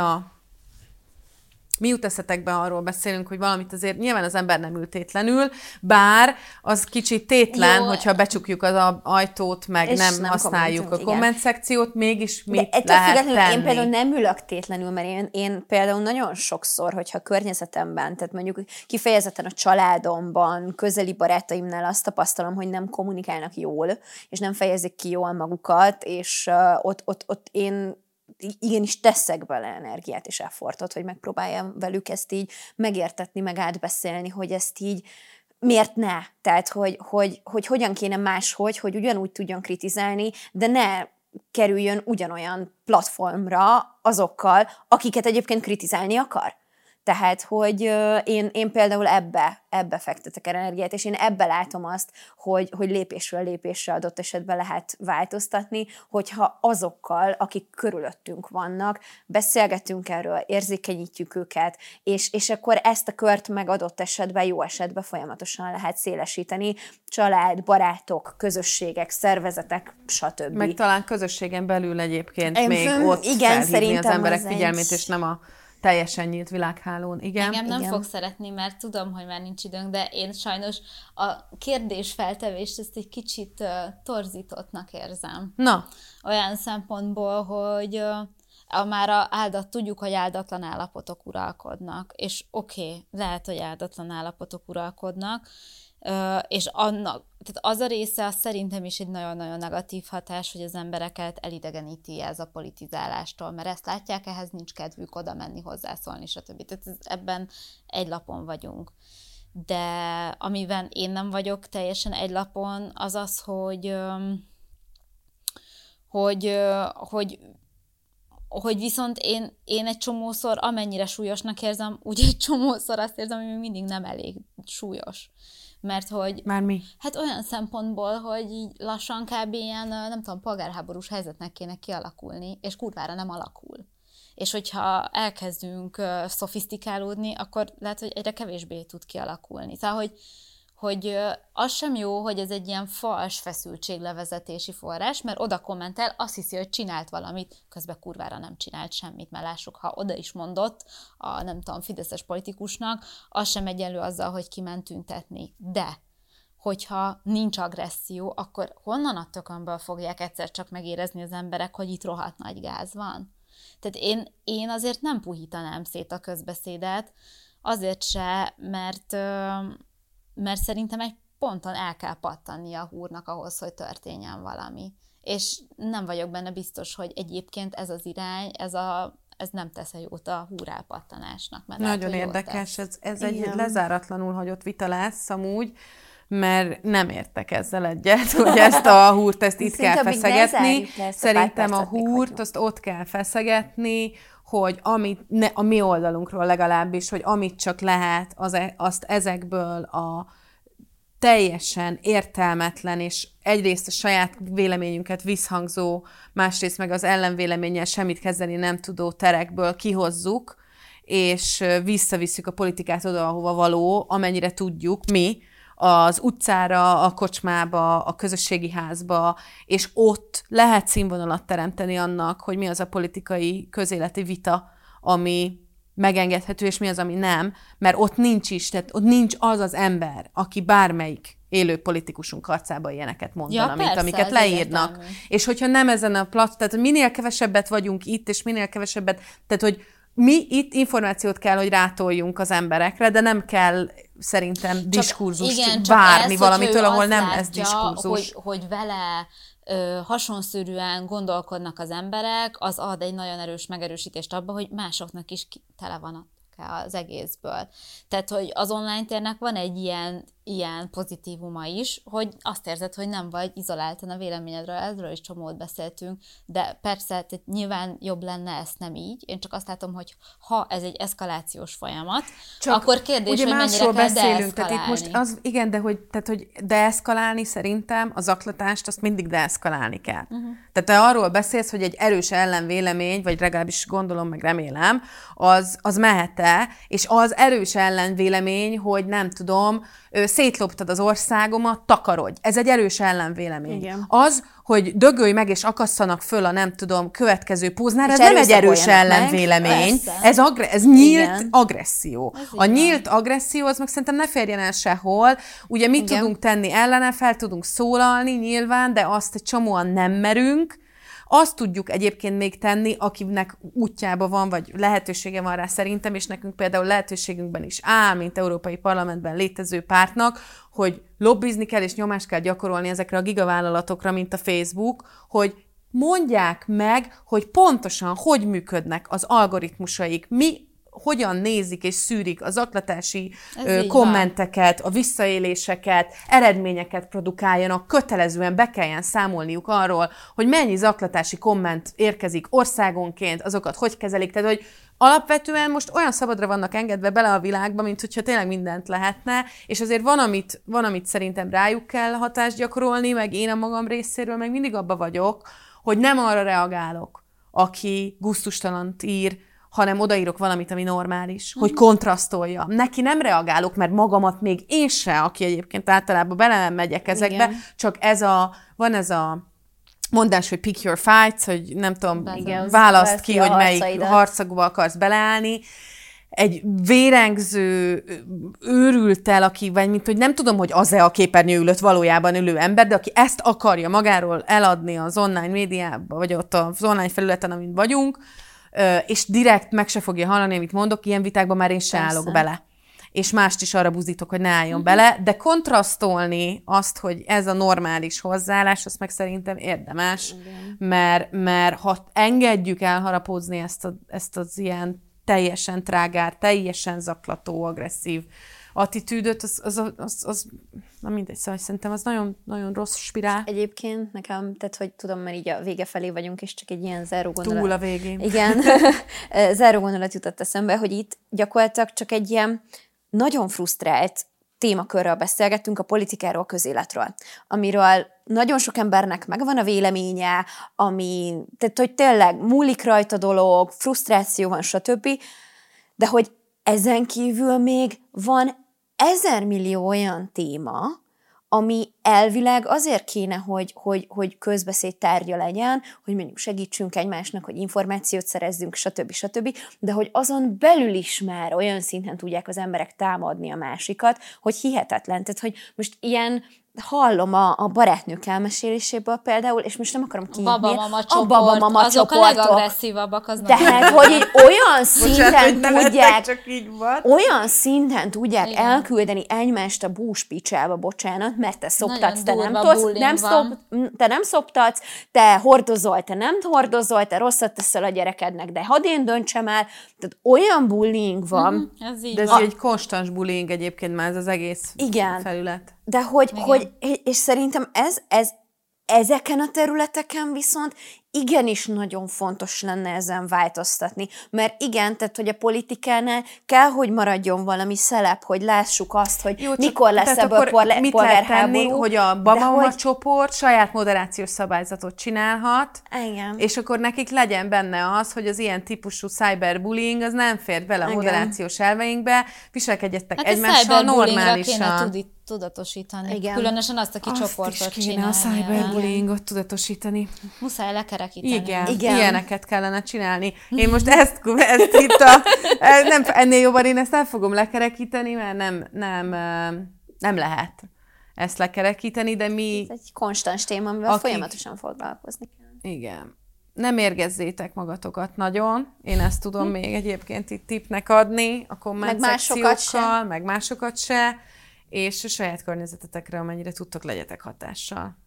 jut eszetekbe, arról beszélünk, hogy valamit azért nyilván az ember nem ül tétlenül, bár az kicsit tétlen, jó, hogyha becsukjuk az ajtót, meg nem használjuk a komment szekciót, mégis mit lehet tenni? Én például nem ülök tétlenül, mert én például nagyon sokszor, hogyha környezetemben, tehát mondjuk kifejezetten a családomban, közeli barátaimnál azt tapasztalom, hogy nem kommunikálnak jól, és nem fejezik ki jól magukat, és ott én igenis teszek bele energiát és effortot, hogy megpróbáljam velük ezt így megértetni, meg átbeszélni, hogy ezt így miért ne? Tehát, hogy hogyan kéne máshogy, hogy ugyanúgy tudjon kritizálni, de ne kerüljön ugyanolyan platformra azokkal, akiket egyébként kritizálni akar. Tehát, hogy én például ebbe fektetek el energiát, és én ebbe látom azt, hogy lépésről lépésre adott esetben lehet változtatni, hogyha azokkal, akik körülöttünk vannak, beszélgetünk erről, érzékenyítjük őket, és akkor ezt a kört meg adott esetben, jó esetben folyamatosan lehet szélesíteni, család, barátok, közösségek, szervezetek, stb. Meg talán közösségen belül egyébként ott igen, felhívni az emberek figyelmét, és nem a teljesen nyílt világhálón, igen. Engem nem fog szeretni, mert tudom, hogy már nincs időnk, de én sajnos a kérdésfeltevést ezt egy kicsit torzítottnak érzem. Na. Olyan szempontból, hogy tudjuk, hogy áldatlan állapotok uralkodnak, és lehet, hogy áldatlan állapotok uralkodnak, és annak, tehát az a része az szerintem is egy nagyon-nagyon negatív hatás, hogy az embereket elidegeníti ez a politizálástól, mert ezt látják, ehhez nincs kedvük oda menni, hozzászólni, stb. Tehát ebben egy lapon vagyunk. De amiben én nem vagyok teljesen egy lapon, az az, hogy viszont én egy csomószor, amennyire súlyosnak érzem, úgy egy csomószor azt érzem, hogy mindig nem elég súlyos. Mert hogy... Már mi? Hát olyan szempontból, hogy így lassan kb. Ilyen, nem tudom, polgárháborús helyzetnek kéne kialakulni, és kurvára nem alakul. És hogyha elkezdünk szofisztikálódni, akkor lehet, hogy egyre kevésbé tud kialakulni. Szóval, hogy az sem jó, hogy ez egy ilyen fals feszültséglevezetési forrás, mert oda kommentel, azt hiszi, hogy csinált valamit, közben kurvára nem csinált semmit, mert lássuk, ha oda is mondott a nem tudom, fideszes politikusnak, az sem egyenlő azzal, hogy kiment tüntetni. De hogyha nincs agresszió, akkor honnan a tökönből fogják egyszer csak megérezni az emberek, hogy itt rohadt nagy gáz van? Tehát én azért nem puhítanám szét a közbeszédet, azért se, mert szerintem egy ponton el kell pattani a húrnak ahhoz, hogy történjen valami. És nem vagyok benne biztos, hogy egyébként ez az irány, ez nem tesz jót a húrálpattanásnak. Nagyon érdekes, ez egy lezáratlanul hagyott vita lesz amúgy, mert nem értek ezzel egyet, hogy ezt a húrt, ezt itt kell feszegetni. Szerintem a húrt, azt ott kell feszegetni, hogy amit, a mi oldalunkról legalábbis, hogy amit csak lehet, azt ezekből a teljesen értelmetlen, és egyrészt a saját véleményünket visszhangzó, másrészt meg az ellenvéleménnyel semmit kezdeni nem tudó terekből kihozzuk, és visszavisszük a politikát oda, ahova való, amennyire tudjuk mi, az utcára, a kocsmába, a közösségi házba, és ott lehet színvonalat teremteni annak, hogy mi az a politikai közéleti vita, ami megengedhető, és mi az, ami nem, mert ott nincs is, tehát ott nincs az az ember, aki bármelyik élő politikusunk arcába ilyeneket mondana, amiket leírnak. Értelme. És hogyha nem ezen a tehát minél kevesebbet vagyunk itt, és minél kevesebbet, tehát hogy mi itt információt kell, hogy rátoljunk az emberekre, de nem kell szerintem diskurzust várni valamitől, ahol nem látja, ez diskurzus. Hogy vele hasonszörűen gondolkodnak az emberek, az ad egy nagyon erős megerősítést abban, hogy másoknak is tele van az egészből. Tehát, hogy az online térnek van egy ilyen pozitívuma is, hogy azt érzed, hogy nem vagy izoláltan a véleményedről, erről is csomót beszéltünk, de persze, nyilván jobb lenne ezt nem így. Én csak azt látom, hogy ha ez egy eszkalációs folyamat, csak akkor kérdés, hogy mennyire kell deeszkalálni. Most igen, hogy deeszkalálni szerintem a zaklatást, azt mindig deeszkalálni kell. Uh-huh. Tehát te arról beszélsz, hogy egy erős ellenvélemény, vagy legalábbis gondolom, meg remélem, az mehet-e, és az erős ellenvélemény, hogy nem tudom, szétloptad az országomat, takarodj. Ez egy erős ellenvélemény. Igen. Az, hogy dögölj meg és akasszanak föl a nem tudom következő póznára, ez nem egy erős ellenvélemény. Ez nyílt agresszió. A nyílt agresszió, az meg szerintem ne férjen el sehol. Ugye mit tudunk tenni ellene, fel tudunk szólalni nyilván, de azt egy csomóan nem merünk. Azt tudjuk egyébként még tenni, akinek útjába van, vagy lehetősége van rá szerintem, és nekünk például lehetőségünkben is áll, mint Európai Parlamentben létező pártnak, hogy lobbizni kell és nyomást kell gyakorolni ezekre a gigavállalatokra, mint a Facebook, hogy mondják meg, hogy pontosan hogy működnek az algoritmusaik, mi hogyan nézik és szűrik az zaklatási kommenteket, a visszaéléseket, eredményeket produkáljanak, kötelezően be kelljen számolniuk arról, hogy mennyi zaklatási komment érkezik országonként, azokat hogy kezelik, tehát hogy alapvetően most olyan szabadra vannak engedve bele a világba, mint hogyha tényleg mindent lehetne, és azért van, amit szerintem rájuk kell hatást gyakorolni, meg én a magam részéről, meg mindig abba vagyok, hogy nem arra reagálok, aki gusztustalant ír, hanem odaírok valamit, ami normális, hogy kontrasztoljam. Neki nem reagálok, mert magamat még én se, aki egyébként általában belemegyek ezekbe, igen. Csak van ez a mondás, hogy pick your fights, hogy nem tudom, válaszd ki, hogy melyik harcokba akarsz beleállni. Egy vérengző, őrült el, aki, vagy mint hogy nem tudom, hogy az-e a képernyő ülött valójában ülő ember, de aki ezt akarja magáról eladni az online médiában, vagy ott az online felületen, amin vagyunk, és direkt meg se fogja hallani, amit mondok, ilyen vitákban már én se állok bele. És mást is arra buzdítok, hogy ne álljon bele, de kontrasztolni azt, hogy ez a normális hozzáállás, azt meg szerintem érdemes, mert ha engedjük elharapódzni ezt az ilyen teljesen trágár, teljesen zaklató, agresszív attitűdöt, na mindegy, szóval szerintem az nagyon, nagyon rossz spirál. Egyébként nekem, tehát hogy tudom, mert így a vége felé vagyunk, és csak egy ilyen záró gondolat. Túl a végén. Igen, záró gondolat jutott eszembe, hogy itt gyakorlatilag csak egy ilyen nagyon frusztrált témakörről beszélgettünk, a politikáról, a közéletről, amiről nagyon sok embernek megvan a véleménye, ami, tehát hogy tényleg múlik rajta dolog, frusztráció van, stb. De hogy ezen kívül még van 1000 millió olyan téma, ami elvileg azért kéne, hogy közbeszéd tárgya legyen, hogy mondjuk segítsünk egymásnak, hogy információt szerezzünk, stb. De hogy azon belül is már olyan szinten tudják az emberek támadni a másikat, hogy hihetetlen. Tehát, hogy most ilyen hallom a barátnők elmeséléséből például, és most nem akarom kiírni. A babamama azok csoportok. Azok a legagresszívabbak. Az tehát, hogy így olyan szinten tudják elküldeni egymást a búspicsába, bocsánat, mert te szoptál szoptatsz, te nem tudsz, te nem szoptatsz, te hordozol, te nem hordozol, te rosszat teszel a gyerekednek, de hadd én döntsem el. Tehát olyan bullying van. Mm-hmm, ez de ez van. Egy konstans bullying egyébként már ez az egész igen, felület. De hogy és szerintem ez ezeken a területeken viszont igenis nagyon fontos lenne ezen változtatni. Mert igen, tehát, hogy a politikánál kell, hogy maradjon valami szelep, hogy lássuk azt, hogy jó, mikor lesz ebből polgárháború. Mit lehet tenni, hogy a Bamauma csoport saját moderációs szabályzatot csinálhat, igen. És akkor nekik legyen benne az, hogy az ilyen típusú cyberbullying az nem fér bele a moderációs elveinkbe, viselkedjetek egymással normálisan. Tudatosítani. Igen. Különösen azt, aki azt csoportot csinálja. Azt is kéne a cyberbullyingot tudatosítani. Muszáj lekerekíteni. Igen, ilyeneket kellene csinálni. Én most ezt itt nem, ennél jobban én ezt el fogom lekerekíteni, mert nem lehet ezt lekerekíteni, de mi... Ez egy konstans téma, amivel folyamatosan foglalkozni kell. Igen. Nem érgezzétek magatokat nagyon, én ezt tudom még egyébként itt tippnek adni, a komment szekciókkal, meg másokat se. És a saját környezetetekre, amennyire tudtok, legyetek hatással,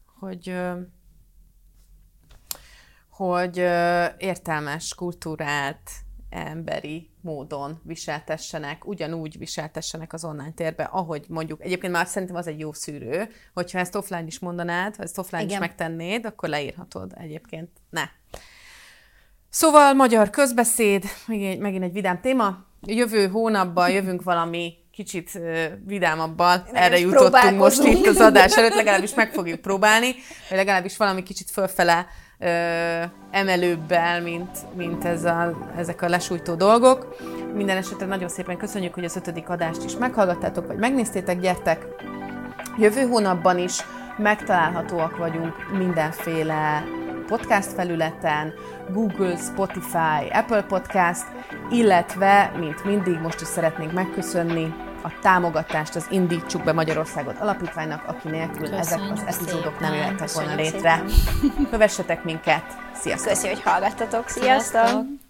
hogy értelmes, kultúrált, emberi módon viseltessenek, ugyanúgy viseltessenek az online térbe, ahogy mondjuk, egyébként már szerintem az egy jó szűrő, hogyha ezt offline is mondanád, ha ezt offline igen. is megtennéd, akkor leírhatod egyébként. Ne. Szóval magyar közbeszéd, megint egy vidám téma, jövő hónapban jövünk valami kicsit vidámabbal, erre jutottunk most itt az adás előtt, legalábbis meg fogjuk próbálni, vagy legalábbis valami kicsit fölfele emelőbbel, mint ezek a lesújtó dolgok. Minden esetre nagyon szépen köszönjük, hogy az 5. adást is meghallgattátok, vagy megnéztétek, gyertek! Jövő hónapban is megtalálhatóak vagyunk mindenféle podcast felületen, Google, Spotify, Apple Podcast, illetve, mint mindig, most is szeretnénk megköszönni a támogatást az Indítsuk Be Magyarországot Alapítványnak, aki nélkül köszönjük ezek az epizódok szépen. Nem jöhettek volna létre. Kövessetek minket! Sziasztok! Köszi, hogy hallgattatok! Sziasztok!